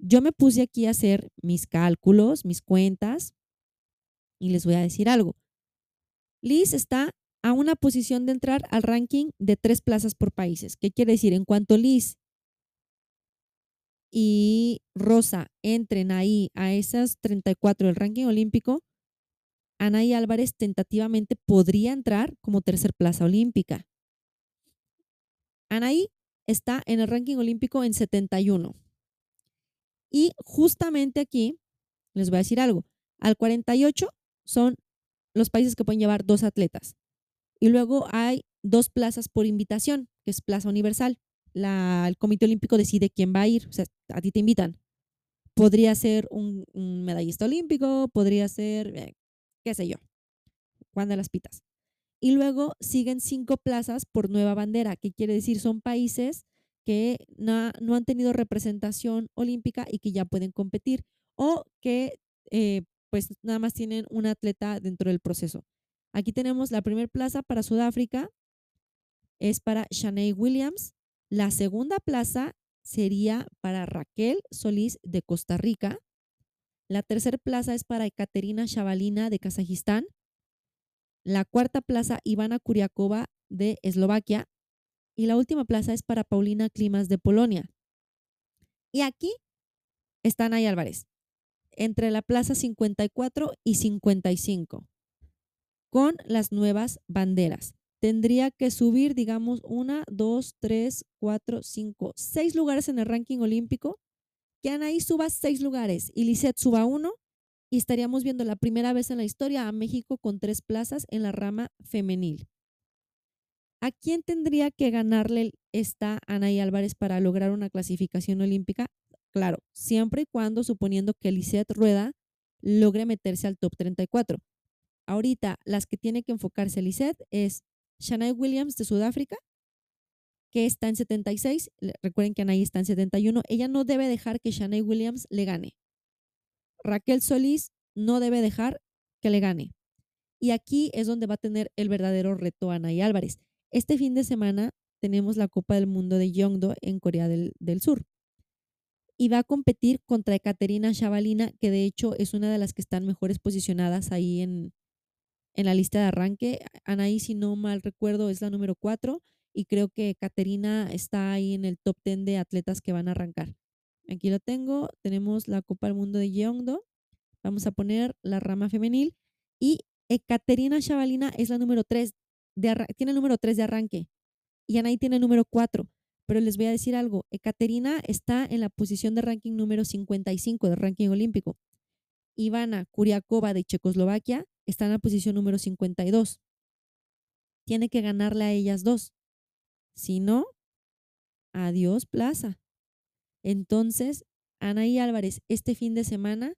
yo me puse aquí a hacer mis cálculos, mis cuentas, y les voy a decir algo. Liz está a una posición de entrar al ranking de 3 plazas por países. ¿Qué quiere decir? En cuanto Liz y Rosa entren ahí a esas 34 del ranking olímpico, Anaí Álvarez tentativamente podría entrar como 3ª plaza olímpica. Anaí está en el ranking olímpico en 71. Y justamente aquí les voy a decir algo. Al 48 son los países que pueden llevar 2 atletas. Y luego hay 2 plazas por invitación, que es plaza universal. El Comité Olímpico decide quién va a ir. O sea, a ti te invitan. Podría ser un medallista olímpico, podría ser, qué sé yo, Juan de las Pitas. Y luego siguen 5 plazas por nueva bandera, que quiere decir son países que no han tenido representación olímpica y que ya pueden competir o que pues nada más tienen un atleta dentro del proceso. Aquí tenemos la 1ª plaza para Sudáfrica, es para Shanae Williams. La 2ª plaza sería para Raquel Solís de Costa Rica. La 3ª plaza es para Ekaterina Shabalina de Kazajistán. La 4ª plaza Ivana Kuriakova de Eslovaquia. Y la última plaza es para Paulina Klimas de Polonia. Y aquí está Anaí Álvarez, entre la plaza 54 y 55, con las nuevas banderas. Tendría que subir, digamos, 1, 2, 3, 4, 5, 6 lugares en el ranking olímpico. Que Anaí suba 6 lugares y Lizeth suba 1, y estaríamos viendo la primera vez en la historia a México con 3 plazas en la rama femenil. ¿A quién tendría que ganarle esta Anaí Álvarez para lograr una clasificación olímpica? Claro, siempre y cuando suponiendo que Lizeth Rueda logre meterse al top 34. Ahorita las que tiene que enfocarse Lizeth es Shanae Williams de Sudáfrica, que está en 76. Recuerden que Anaí está en 71. Ella no debe dejar que Shanae Williams le gane. Raquel Solís no debe dejar que le gane. Y aquí es donde va a tener el verdadero reto Anaí Álvarez. Este fin de semana tenemos la Copa del Mundo de Yeongdo en Corea del Sur y va a competir contra Ekaterina Shabalina, que de hecho es una de las que están mejores posicionadas ahí en la lista de arranque. Anaí, si no mal recuerdo, es la número 4 y creo que Ekaterina está ahí en el top 10 de atletas que van a arrancar. Aquí lo tengo, tenemos la Copa del Mundo de Yeongdo, vamos a poner la rama femenil y Ekaterina Shabalina es la número 3. Tiene el número 3 de arranque y Anaí tiene el número 4, pero les voy a decir algo. Ekaterina está en la posición de ranking número 55 del ranking olímpico. Ivana Kuriakova de Checoslovaquia está en la posición número 52. Tiene que ganarle a ellas 2, si no, adiós plaza. Entonces Anaí Álvarez este fin de semana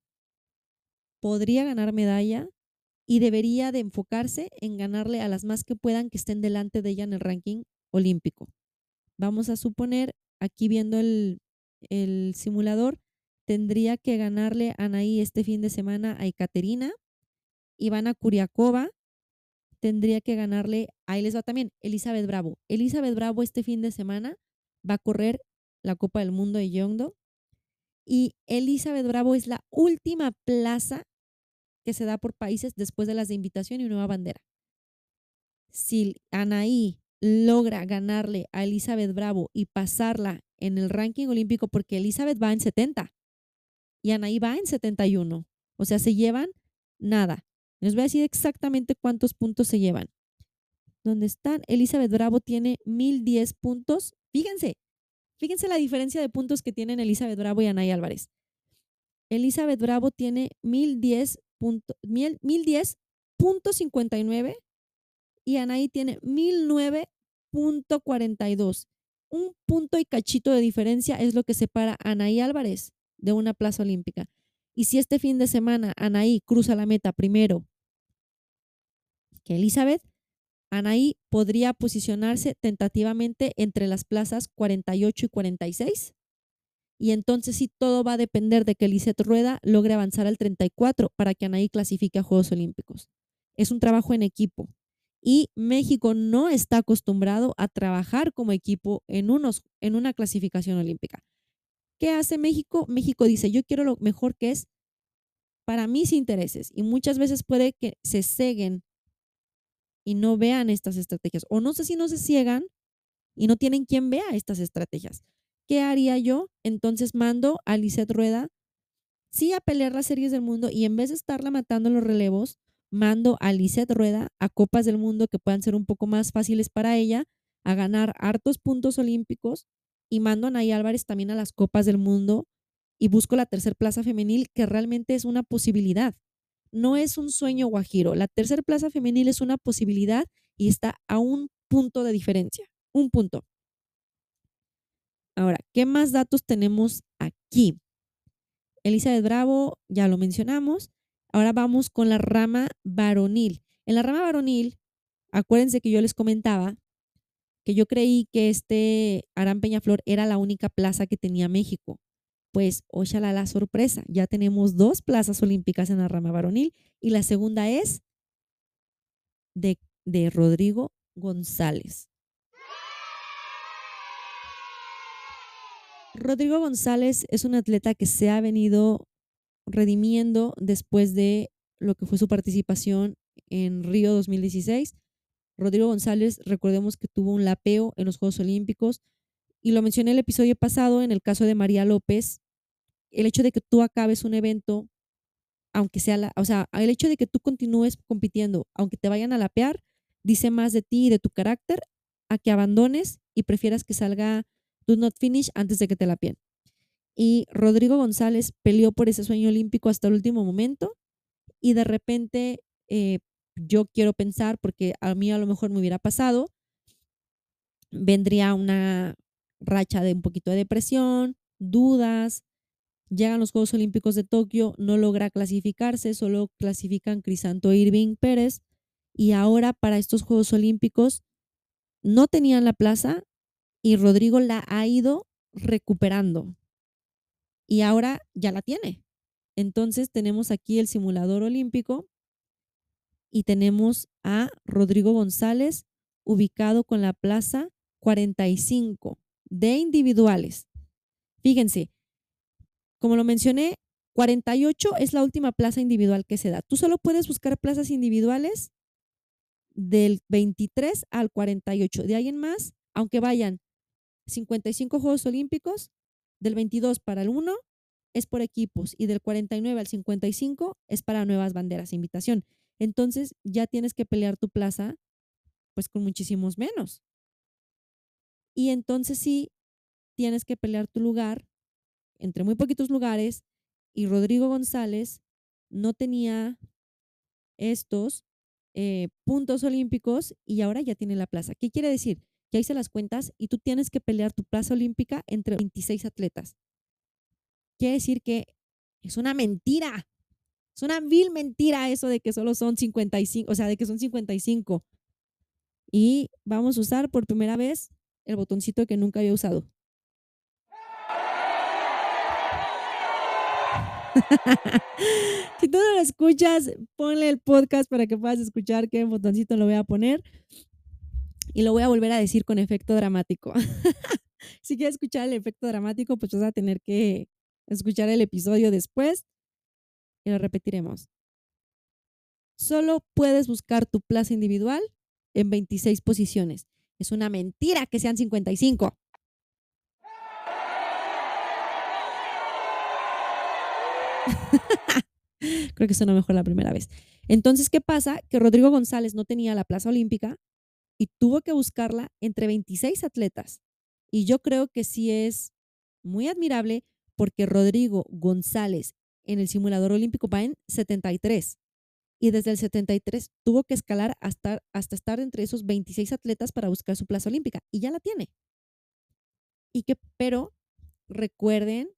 podría ganar medalla y debería de enfocarse en ganarle a las más que puedan que estén delante de ella en el ranking olímpico. Vamos a suponer, aquí viendo el simulador, tendría que ganarle a Anaí este fin de semana a Ekaterina, Ivana Kuriakova, tendría que ganarle, ahí les va también, Elizabeth Bravo. Elizabeth Bravo este fin de semana va a correr la Copa del Mundo de Yeondo y Elizabeth Bravo es la última plaza que se da por países después de las de invitación y nueva bandera. Si Anaí logra ganarle a Elizabeth Bravo y pasarla en el ranking olímpico, porque Elizabeth va en 70 y Anaí va en 71, o sea, se llevan nada. Les voy a decir exactamente cuántos puntos se llevan. ¿Dónde están? Elizabeth Bravo tiene 1010 puntos. Fíjense la diferencia de puntos que tienen Elizabeth Bravo y Anaí Álvarez. Elizabeth Bravo tiene 1010.59 y Anaí tiene 1009.42. Un punto y cachito de diferencia es lo que separa a Anaí Álvarez de una plaza olímpica. Y si este fin de semana Anaí cruza la meta primero que Elizabeth, Anaí podría posicionarse tentativamente entre las plazas 48 y 46. Y entonces sí, todo va a depender de que Lizeth Rueda logre avanzar al 34 para que Anaí clasifique a Juegos Olímpicos. Es un trabajo en equipo. Y México no está acostumbrado a trabajar como equipo en una clasificación olímpica. ¿Qué hace México? México dice, yo quiero lo mejor que es para mis intereses. Y muchas veces puede que se ceguen y no vean estas estrategias. O no sé si no se ciegan y no tienen quien vea estas estrategias. ¿Qué haría yo? Entonces mando a Lizeth Rueda, sí, a pelear las series del mundo, y en vez de estarla matando en los relevos, mando a Lizeth Rueda a copas del mundo que puedan ser un poco más fáciles para ella, a ganar hartos puntos olímpicos, y mando a Anaí Álvarez también a las copas del mundo y busco la tercer plaza femenil, que realmente es una posibilidad. No es un sueño guajiro. La tercer plaza femenil es una posibilidad y está a un punto de diferencia. Un punto. Ahora, ¿qué más datos tenemos aquí? Elizabeth Bravo, ya lo mencionamos. Ahora vamos con la rama varonil. En la rama varonil, acuérdense que yo les comentaba que yo creí que este Arán Peñaflor era la única plaza que tenía México. Pues, ojalá la sorpresa, ya tenemos dos plazas olímpicas en la rama varonil y la segunda es de Rodrigo González. Rodrigo González es un atleta que se ha venido redimiendo después de lo que fue su participación en Río 2016. Rodrigo González, recordemos que tuvo un lapeo en los Juegos Olímpicos y lo mencioné el episodio pasado en el caso de María López. El hecho de que tú acabes un evento, aunque sea el hecho de que tú continúes compitiendo, aunque te vayan a lapear, dice más de ti y de tu carácter a que abandones y prefieras que salga do not finish antes de que te lapeen. Y Rodrigo González peleó por ese sueño olímpico hasta el último momento y de repente yo quiero pensar, porque a mí a lo mejor me hubiera pasado, vendría una racha de un poquito de depresión, dudas, llegan los Juegos Olímpicos de Tokio, no logra clasificarse, solo clasifican Crisanto e Irving Pérez, y ahora para estos Juegos Olímpicos no tenían la plaza y Rodrigo la ha ido recuperando y ahora ya la tiene. Entonces tenemos aquí el simulador olímpico y tenemos a Rodrigo González ubicado con la plaza 45 de individuales. Fíjense, como lo mencioné, 48 es la última plaza individual que se da. Tú solo puedes buscar plazas individuales del 23 al 48. De ahí en más, aunque vayan 55 Juegos Olímpicos, del 22 para el 1 es por equipos y del 49 al 55 es para nuevas banderas e invitación. Entonces ya tienes que pelear tu plaza pues con muchísimos menos. Y entonces sí tienes que pelear tu lugar entre muy poquitos lugares y Rodrigo González no tenía estos puntos olímpicos y ahora ya tiene la plaza. ¿Qué quiere decir? Que hice las cuentas y tú tienes que pelear tu plaza olímpica entre 26 atletas. Quiere decir que es una mentira. Es una vil mentira eso de que solo son 55, o sea, de que son 55. Y vamos a usar por primera vez el botoncito que nunca había usado. Si tú no lo escuchas, ponle el podcast para que puedas escuchar, que el botoncito lo voy a poner y lo voy a volver a decir con efecto dramático. Si quieres escuchar el efecto dramático, pues vas a tener que escuchar el episodio después y lo repetiremos. Solo puedes buscar tu plaza individual en 26 posiciones. Es una mentira que sean 55. Creo que sonó mejor la primera vez. Entonces, ¿qué pasa? Que Rodrigo González no tenía la plaza olímpica y tuvo que buscarla entre 26 atletas. Y yo creo que sí es muy admirable, porque Rodrigo González en el simulador olímpico va en 73. Y desde el 73 tuvo que escalar hasta estar entre esos 26 atletas para buscar su plaza olímpica. Y ya la tiene. Pero recuerden,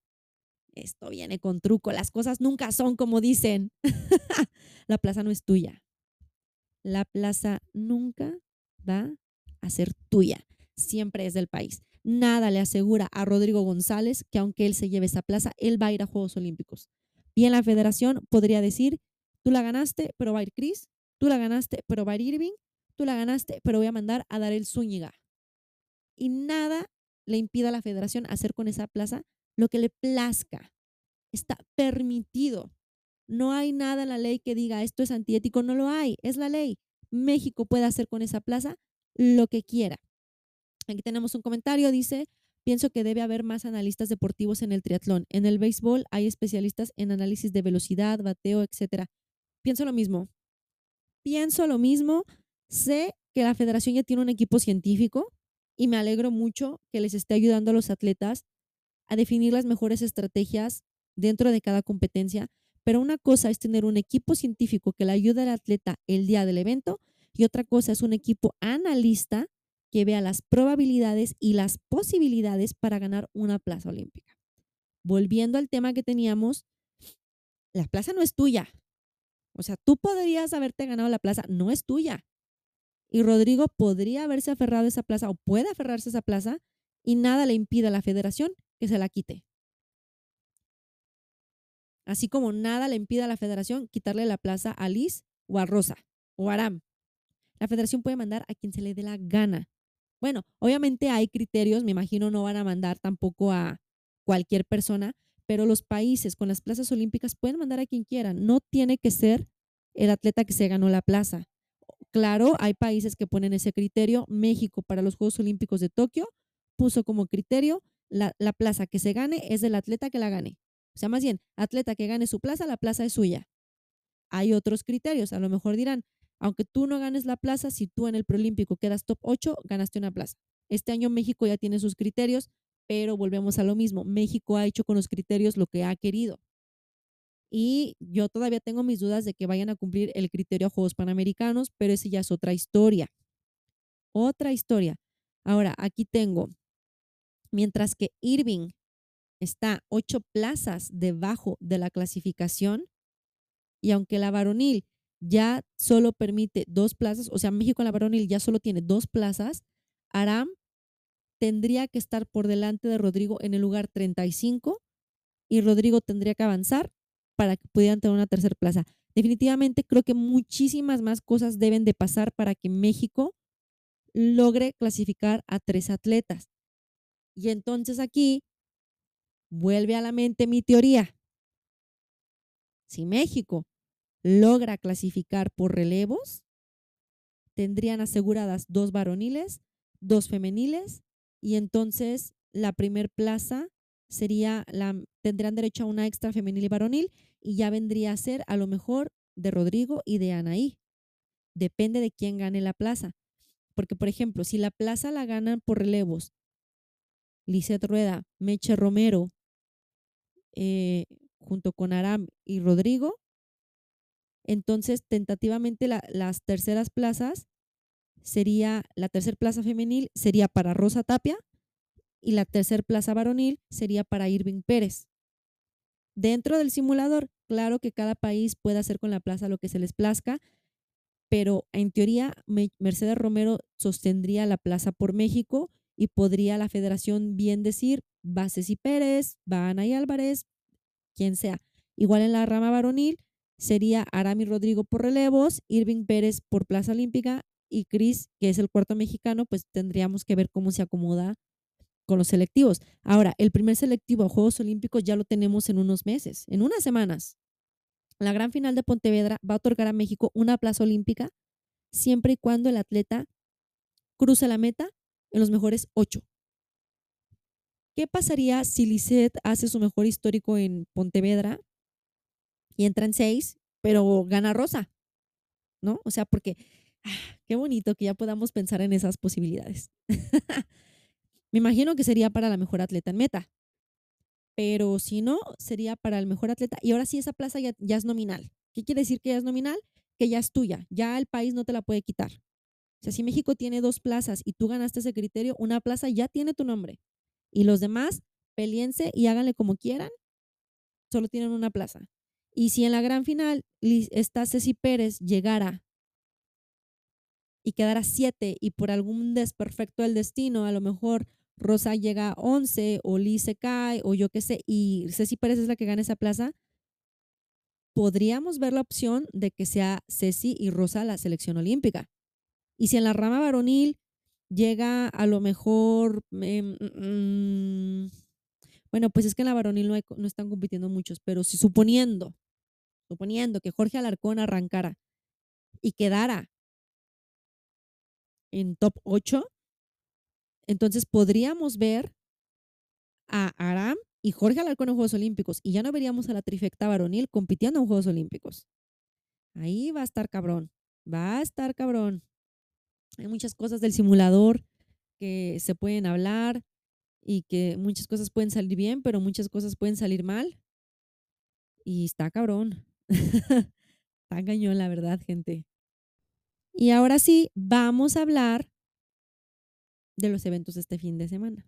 esto viene con truco. Las cosas nunca son como dicen. La plaza no es tuya. La plaza nunca va a ser tuya. Siempre es del país. Nada le asegura a Rodrigo González que aunque él se lleve esa plaza, él va a ir a Juegos Olímpicos. Bien, la federación podría decir: tú la ganaste, pero va a ir Cris. Tú la ganaste, pero va a ir Irving. Tú la ganaste, pero voy a mandar a Darel Zúñiga. Y nada le impide a la federación hacer con esa plaza lo que le plazca. Está permitido. No hay nada en la ley que diga esto es antiético. No lo hay. Es la ley. México puede hacer con esa plaza lo que quiera. Aquí tenemos un comentario. Dice: pienso que debe haber más analistas deportivos en el triatlón. En el béisbol hay especialistas en análisis de velocidad, bateo, etcétera. Pienso lo mismo. Sé que la federación ya tiene un equipo científico y me alegro mucho que les esté ayudando a los atletas a definir las mejores estrategias dentro de cada competencia. Pero una cosa es tener un equipo científico que le ayude al atleta el día del evento y otra cosa es un equipo analista que vea las probabilidades y las posibilidades para ganar una plaza olímpica. Volviendo al tema que teníamos, la plaza no es tuya. O sea, tú podrías haberte ganado la plaza, no es tuya. Y Rodrigo podría haberse aferrado a esa plaza o puede aferrarse a esa plaza y nada le impide a la federación que se la quite. Así como nada le impide a la federación quitarle la plaza a Liz o a Rosa o a Arán. La federación puede mandar a quien se le dé la gana. Bueno, obviamente hay criterios, me imagino no van a mandar tampoco a cualquier persona, pero los países con las plazas olímpicas pueden mandar a quien quieran. No tiene que ser el atleta que se ganó la plaza. Claro, hay países que ponen ese criterio. México, para los Juegos Olímpicos de Tokio, puso como criterio la plaza que se gane es del atleta que la gane. O sea, más bien, atleta que gane su plaza, la plaza es suya. Hay otros criterios. A lo mejor dirán, aunque tú no ganes la plaza, si tú en el preolímpico quedas top 8, ganaste una plaza. Este año México ya tiene sus criterios. Pero volvemos a lo mismo, México ha hecho con los criterios lo que ha querido. Y yo todavía tengo mis dudas de que vayan a cumplir el criterio a Juegos Panamericanos, pero esa ya es otra historia. Otra historia. Ahora, aquí tengo, mientras que Irving está 8 plazas debajo de la clasificación, y aunque la varonil ya solo permite 2 plazas, o sea, México en la varonil ya solo tiene 2 plazas, Arán tendría que estar por delante de Rodrigo en el lugar 35 y Rodrigo tendría que avanzar para que pudieran tener una tercera plaza. Definitivamente creo que muchísimas más cosas deben de pasar para que México logre clasificar a 3 atletas. Y entonces aquí vuelve a la mente mi teoría. Si México logra clasificar por relevos, tendrían aseguradas 2 varoniles, 2 femeniles. Y entonces la primer plaza sería, tendrán derecho a una extra femenil y varonil y ya vendría a ser a lo mejor de Rodrigo y de Anaí. Depende de quién gane la plaza. Porque, por ejemplo, si la plaza la ganan por relevos, Lizeth Rueda, Meche Romero, junto con Arán y Rodrigo, entonces tentativamente las terceras plazas sería, la tercera plaza femenil sería para Rosa Tapia y la tercera plaza varonil sería para Irving Pérez. Dentro del simulador, claro que cada país puede hacer con la plaza lo que se les plazca, pero en teoría Mercedes Romero sostendría la plaza por México y podría la federación bien decir, va Ceci Pérez, va Anaí Álvarez, quien sea. Igual en la rama varonil, sería Arami Rodrigo por relevos, Irving Pérez por plaza olímpica y Cris, que es el cuarto mexicano, pues tendríamos que ver cómo se acomoda con los selectivos. Ahora, el primer selectivo a Juegos Olímpicos ya lo tenemos en unos meses, en unas semanas. La gran final de Pontevedra va a otorgar a México una plaza olímpica siempre y cuando el atleta cruce la meta en los mejores 8. ¿Qué pasaría si Lizeth hace su mejor histórico en Pontevedra y entra en 6, pero gana Rosa? ¿No? O sea, porque qué bonito que ya podamos pensar en esas posibilidades. Me imagino que sería para la mejor atleta en meta. Pero si no, sería para el mejor atleta. Y ahora sí, esa plaza ya es nominal. ¿Qué quiere decir que ya es nominal? Que ya es tuya. Ya el país no te la puede quitar. O sea, si México tiene 2 plazas y tú ganaste ese criterio, una plaza ya tiene tu nombre. Y los demás, peleense y háganle como quieran. Solo tienen una plaza. Y si en la gran final esta Ceci Pérez llegara y quedara 7 y por algún desperfecto del destino, a lo mejor Rosa llega a 11 o Liz se cae o yo qué sé, y Ceci Pérez es la que gana esa plaza, podríamos ver la opción de que sea Ceci y Rosa la selección olímpica. Y si en la rama varonil llega a lo mejor bueno, pues es que en la varonil no están compitiendo muchos, pero si suponiendo que Jorge Alarcón arrancara y quedara en top 8, entonces podríamos ver a Arán y Jorge Alarcón en Juegos Olímpicos y ya no veríamos a la trifecta varonil compitiendo en Juegos Olímpicos. Ahí va a estar cabrón, Hay muchas cosas del simulador que se pueden hablar y que muchas cosas pueden salir bien, pero muchas cosas pueden salir mal. Y está cabrón. Está cañón, la verdad, gente. Y ahora sí, vamos a hablar de los eventos de este fin de semana.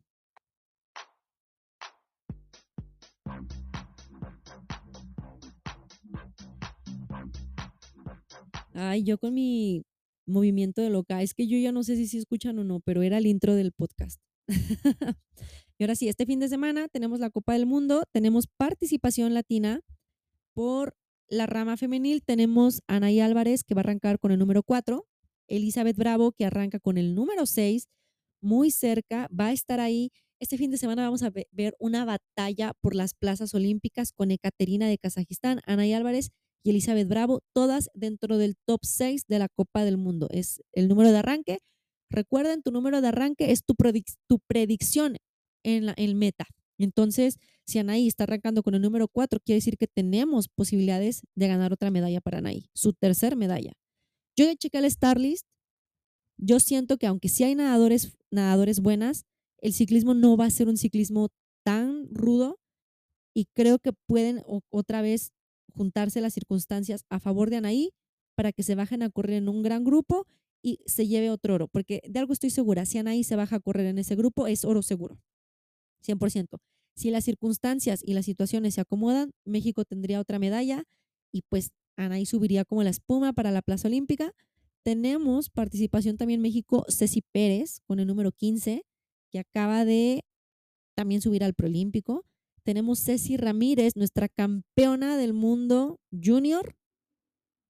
Ay, yo con mi movimiento de loca, es que yo ya no sé si escuchan o no, pero era el intro del podcast. Y ahora sí, este fin de semana tenemos la Copa del Mundo, tenemos participación latina por la rama femenil, tenemos a Anaí Álvarez, que va a arrancar con el número 4, Elizabeth Bravo, que arranca con el número 6, muy cerca, va a estar ahí. Este fin de semana vamos a ver una batalla por las plazas olímpicas con Ekaterina de Kazajistán, Anaí Álvarez y Elizabeth Bravo, todas dentro del top 6 de la Copa del Mundo. Es el número de arranque. Recuerden, tu número de arranque es tu predicción en meta. Entonces, si Anaí está arrancando con el número 4, quiere decir que tenemos posibilidades de ganar otra medalla para Anaí, su tercer medalla. Yo ya chequé el Star List. Yo siento que aunque sí hay nadadores buenas, el ciclismo no va a ser un ciclismo tan rudo y creo que pueden otra vez juntarse las circunstancias a favor de Anaí para que se bajen a correr en un gran grupo y se lleve otro oro, porque de algo estoy segura, si Anaí se baja a correr en ese grupo es oro seguro, 100%. Si las circunstancias y las situaciones se acomodan, México tendría otra medalla y pues Anaí subiría como la espuma para la plaza olímpica. Tenemos participación también en México, Ceci Pérez con el número 15, que acaba de también subir al preolímpico. Tenemos Ceci Ramírez, nuestra campeona del mundo junior,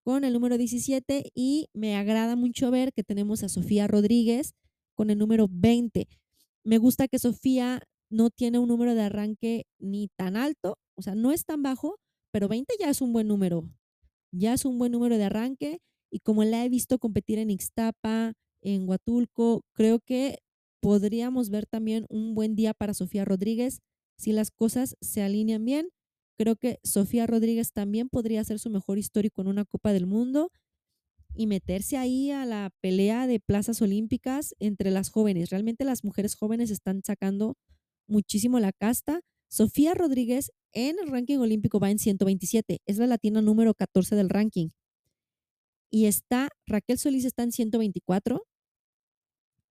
con el número 17. Y me agrada mucho ver que tenemos a Sofía Rodríguez con el número 20. Me gusta que Sofía no tiene un número de arranque ni tan alto, o sea, no es tan bajo, pero 20 ya es un buen número. Ya es un buen número de arranque. Y como la he visto competir en Ixtapa, en Huatulco, creo que podríamos ver también un buen día para Sofía Rodríguez. Si las cosas se alinean bien, creo que Sofía Rodríguez también podría hacer su mejor histórico en una Copa del Mundo y meterse ahí a la pelea de plazas olímpicas entre las jóvenes. Realmente las mujeres jóvenes están sacando muchísimo la casta. Sofía Rodríguez en el ranking olímpico va en 127. Es la latina número 14 del ranking. Y está Raquel Solís, está en 124.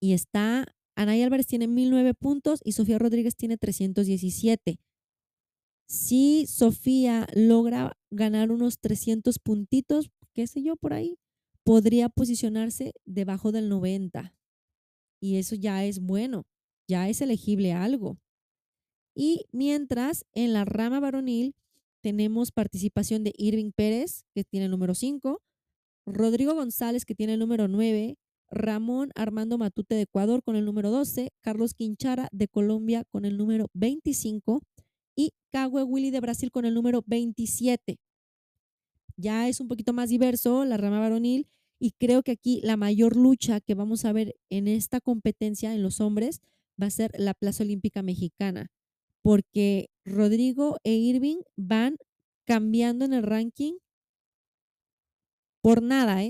Y está Anaí Álvarez, tiene 1009 puntos y Sofía Rodríguez tiene 317. Si Sofía logra ganar unos 300 puntitos, qué sé yo, por ahí, podría posicionarse debajo del 90. Y eso ya es bueno, ya es elegible algo. Y mientras en la rama varonil tenemos participación de Irving Pérez, que tiene el número 5, Rodrigo González, que tiene el número 9, Ramón Armando Matute de Ecuador con el número 12, Carlos Quinchara de Colombia con el número 25 y Cahue Willy de Brasil con el número 27. Ya es un poquito más diverso la rama varonil y creo que aquí la mayor lucha que vamos a ver en esta competencia en los hombres va a ser la plaza olímpica mexicana, porque Rodrigo e Irving van cambiando en el ranking por nada,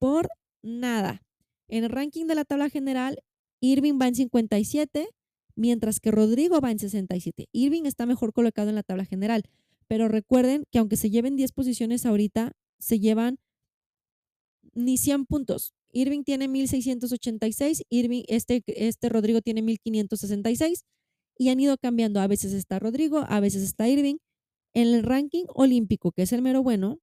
por nada. En el ranking de la tabla general, Irving va en 57, mientras que Rodrigo va en 67. Irving está mejor colocado en la tabla general, pero recuerden que aunque se lleven 10 posiciones ahorita, se llevan ni 100 puntos. Irving tiene 1686, este Rodrigo tiene 1566 y han ido cambiando. A veces está Rodrigo, a veces está Irving. En el ranking olímpico, que es el mero bueno,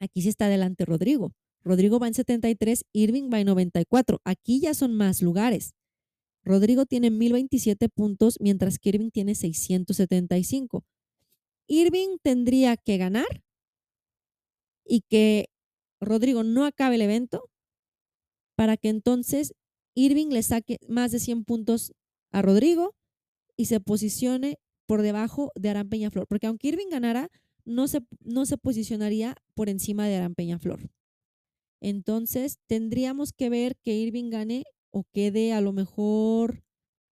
aquí sí está adelante Rodrigo. Rodrigo va en 73, Irving va en 94. Aquí ya son más lugares. Rodrigo tiene 1027 puntos, mientras que Irving tiene 675. Irving tendría que ganar y que Rodrigo no acabe el evento para que entonces Irving le saque más de 100 puntos a Rodrigo y se posicione por debajo de Arán Peñaflor. Porque aunque Irving ganara, no se posicionaría por encima de Arán Peñaflor. Entonces, tendríamos que ver que Irving gane o quede a lo mejor,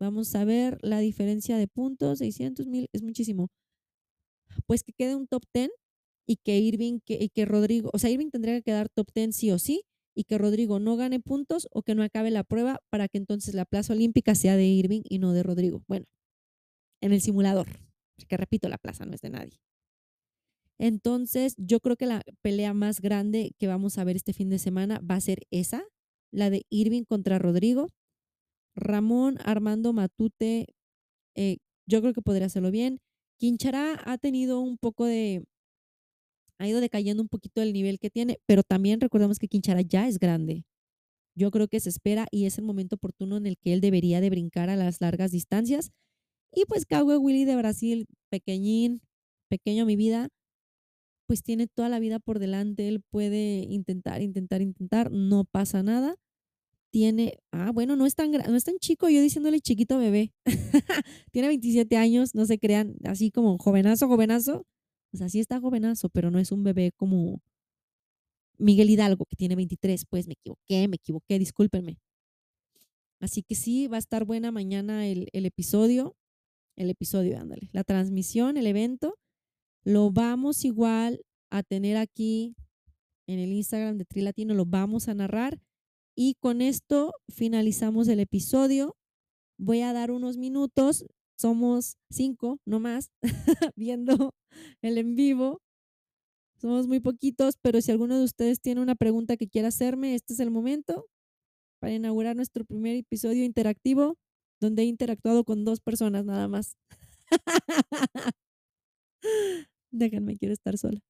vamos a ver la diferencia de puntos, 600 mil, es muchísimo. Pues que quede un top 10 y que Rodrigo, o sea, Irving tendría que quedar top 10 sí o sí y que Rodrigo no gane puntos o que no acabe la prueba para que entonces la plaza olímpica sea de Irving y no de Rodrigo. Bueno, en el simulador, porque repito, la plaza no es de nadie. Entonces, yo creo que la pelea más grande que vamos a ver este fin de semana va a ser esa, la de Irving contra Rodrigo. Ramón Armando Matute, yo creo que podría hacerlo bien. Quinchara ha tenido un poco de... ha ido decayendo un poquito el nivel que tiene, pero también recordamos que Quinchara ya es grande. Yo creo que se espera y es el momento oportuno en el que él debería de brincar a las largas distancias. Y pues Cahue Willy de Brasil, pequeño mi vida, pues tiene toda la vida por delante, él puede intentar, no pasa nada. Tiene, no es tan chico, yo diciéndole chiquito bebé. Tiene 27 años, no se crean, así como jovenazo. Pues así está jovenazo, pero no es un bebé como Miguel Hidalgo, que tiene 23, pues me equivoqué, discúlpenme. Así que sí, va a estar buena mañana el episodio, ándale, la transmisión, el evento. Lo vamos igual a tener aquí en el Instagram de Trilatino, lo vamos a narrar y con esto finalizamos el episodio. Voy a dar unos minutos, somos 5, no más, viendo el en vivo. Somos muy poquitos, pero si alguno de ustedes tiene una pregunta que quiera hacerme, este es el momento para inaugurar nuestro primer episodio interactivo, donde he interactuado con 2 personas nada más. Déjenme, quiero estar sola.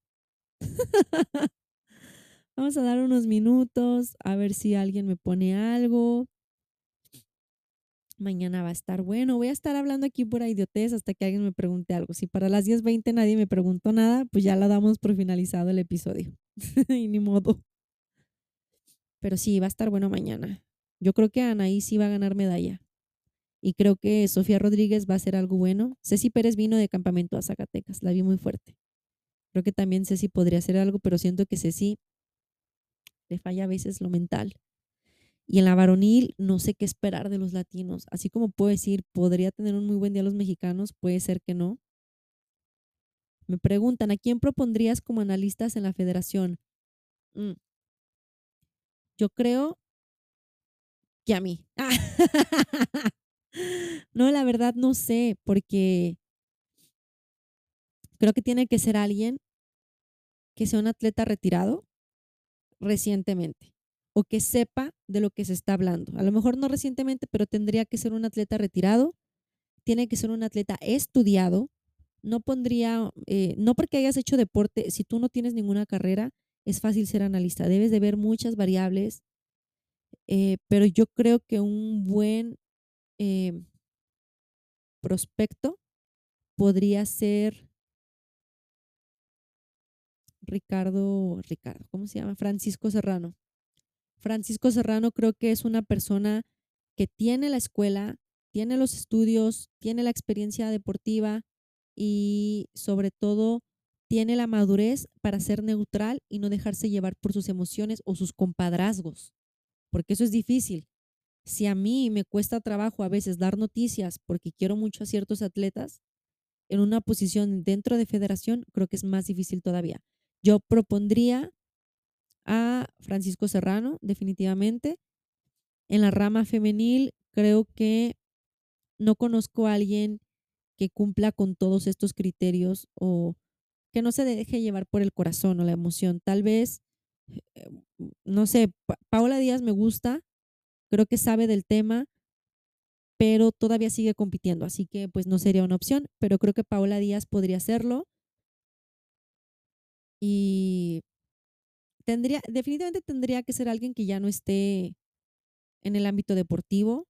Vamos a dar unos minutos a ver si alguien me pone algo. Mañana va a estar bueno. Voy a estar hablando aquí pura idiotez hasta que alguien me pregunte algo. Si para las 10:20 nadie me preguntó nada, pues ya la damos por finalizado el episodio. Y ni modo. Pero sí, va a estar bueno mañana. Yo creo que Anaí sí va a ganar medalla. Y creo que Sofía Rodríguez va a hacer algo bueno. Ceci Pérez vino de campamento a Zacatecas. La vi muy fuerte. Creo que también Ceci podría hacer algo, pero siento que Ceci le falla a veces lo mental. Y en la varonil no sé qué esperar de los latinos. Así como puedo decir, podría tener un muy buen día los mexicanos, puede ser que no. Me preguntan, ¿a quién propondrías como analistas en la federación? Yo creo que a mí. No, la verdad no sé, porque creo que tiene que ser alguien que sea un atleta retirado recientemente o que sepa de lo que se está hablando. A lo mejor no recientemente, pero tendría que ser un atleta retirado, tiene que ser un atleta estudiado. No pondría, no porque hayas hecho deporte, si tú no tienes ninguna carrera, es fácil ser analista. Debes de ver muchas variables, pero yo creo que un buen prospecto podría ser ¿cómo se llama? Francisco Serrano. Francisco Serrano creo que es una persona que tiene la escuela, tiene los estudios, tiene la experiencia deportiva y sobre todo tiene la madurez para ser neutral y no dejarse llevar por sus emociones o sus compadrazgos, porque eso es difícil. Si a mí me cuesta trabajo a veces dar noticias porque quiero mucho a ciertos atletas, en una posición dentro de federación creo que es más difícil todavía. Yo propondría a Francisco Serrano, definitivamente. En la rama femenil creo que no conozco a alguien que cumpla con todos estos criterios o que no se deje llevar por el corazón o la emoción. Tal vez, no sé, Paola Díaz me gusta, creo que sabe del tema, pero todavía sigue compitiendo, así que pues no sería una opción, pero creo que Paola Díaz podría hacerlo. Y definitivamente tendría que ser alguien que ya no esté en el ámbito deportivo.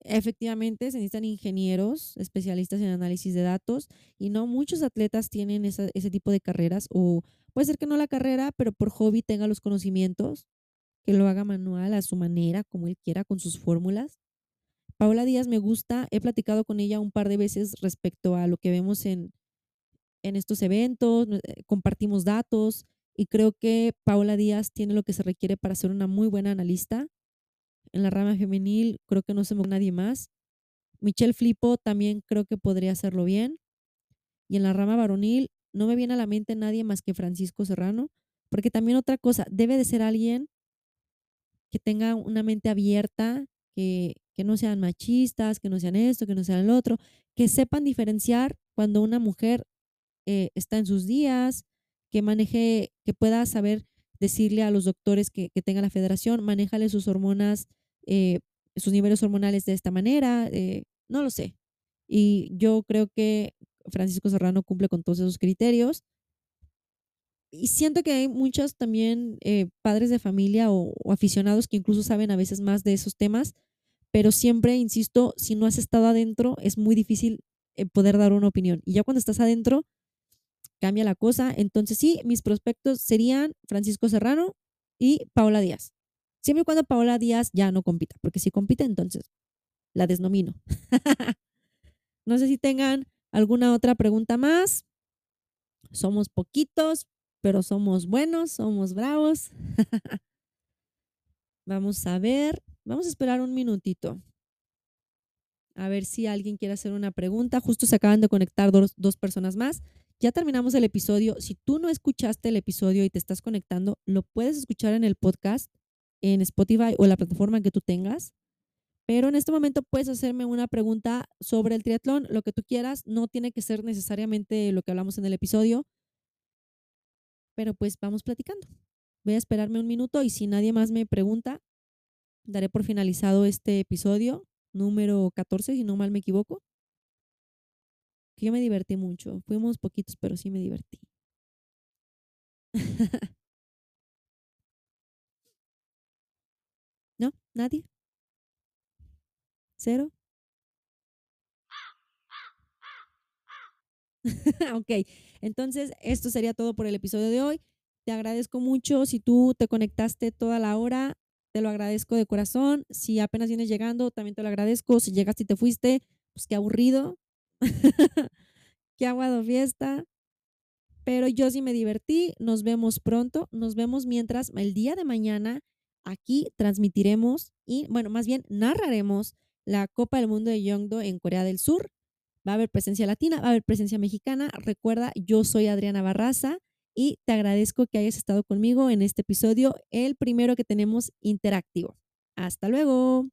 Efectivamente, se necesitan ingenieros, especialistas en análisis de datos, y no muchos atletas tienen ese tipo de carreras, o puede ser que no la carrera, pero por hobby tenga los conocimientos, que lo haga manual a su manera, como él quiera, con sus fórmulas. Paola Díaz me gusta, he platicado con ella un par de veces respecto a lo que vemos en estos eventos, compartimos datos, y creo que Paola Díaz tiene lo que se requiere para ser una muy buena analista. En la rama femenil creo que no se me ocurre nadie más. Michelle Flipo también creo que podría hacerlo bien. Y en la rama varonil no me viene a la mente nadie más que Francisco Serrano, porque también otra cosa, debe de ser alguien que tenga una mente abierta, que no sean machistas, que no sean esto, que no sean el otro, que sepan diferenciar cuando una mujer está en sus días, que maneje, que pueda saber decirle a los doctores que tenga la federación, manéjale sus hormonas, sus niveles hormonales de esta manera, no lo sé. Y yo creo que Francisco Serrano cumple con todos esos criterios. Y siento que hay muchos también padres de familia o aficionados que incluso saben a veces más de esos temas, pero siempre, insisto, si no has estado adentro, es muy difícil poder dar una opinión. Y ya cuando estás adentro, cambia la cosa. Entonces sí, mis prospectos serían Francisco Serrano y Paola Díaz, siempre y cuando Paola Díaz ya no compita, porque si compite entonces la desnomino. No sé si tengan alguna otra pregunta más. Somos poquitos, pero somos buenos, somos bravos. Vamos a ver, vamos a esperar un minutito a ver si alguien quiere hacer una pregunta. Justo se acaban de conectar dos personas más. Ya terminamos el episodio. Si tú no escuchaste el episodio y te estás conectando, lo puedes escuchar en el podcast, en Spotify o en la plataforma que tú tengas. Pero en este momento puedes hacerme una pregunta sobre el triatlón, lo que tú quieras. No tiene que ser necesariamente lo que hablamos en el episodio. Pero pues vamos platicando. Voy a esperarme un minuto y si nadie más me pregunta, daré por finalizado este episodio número 14, si no mal me equivoco. Que yo me divertí mucho. Fuimos poquitos, pero sí me divertí. ¿No? ¿Nadie? ¿Cero? Ok, entonces esto sería todo por el episodio de hoy. Te agradezco mucho. Si tú te conectaste toda la hora, te lo agradezco de corazón. Si apenas vienes llegando, también te lo agradezco. Si llegaste y te fuiste, pues qué aburrido. Qué aguado fiesta, pero yo sí me divertí. Nos vemos pronto, nos vemos mientras el día de mañana aquí transmitiremos y bueno, más bien narraremos la Copa del Mundo de Yeongdo en Corea del Sur. Va a haber presencia latina, va a haber presencia mexicana. Recuerda, yo soy Adriana Barraza y te agradezco que hayas estado conmigo en este episodio, el primero que tenemos interactivo. Hasta luego.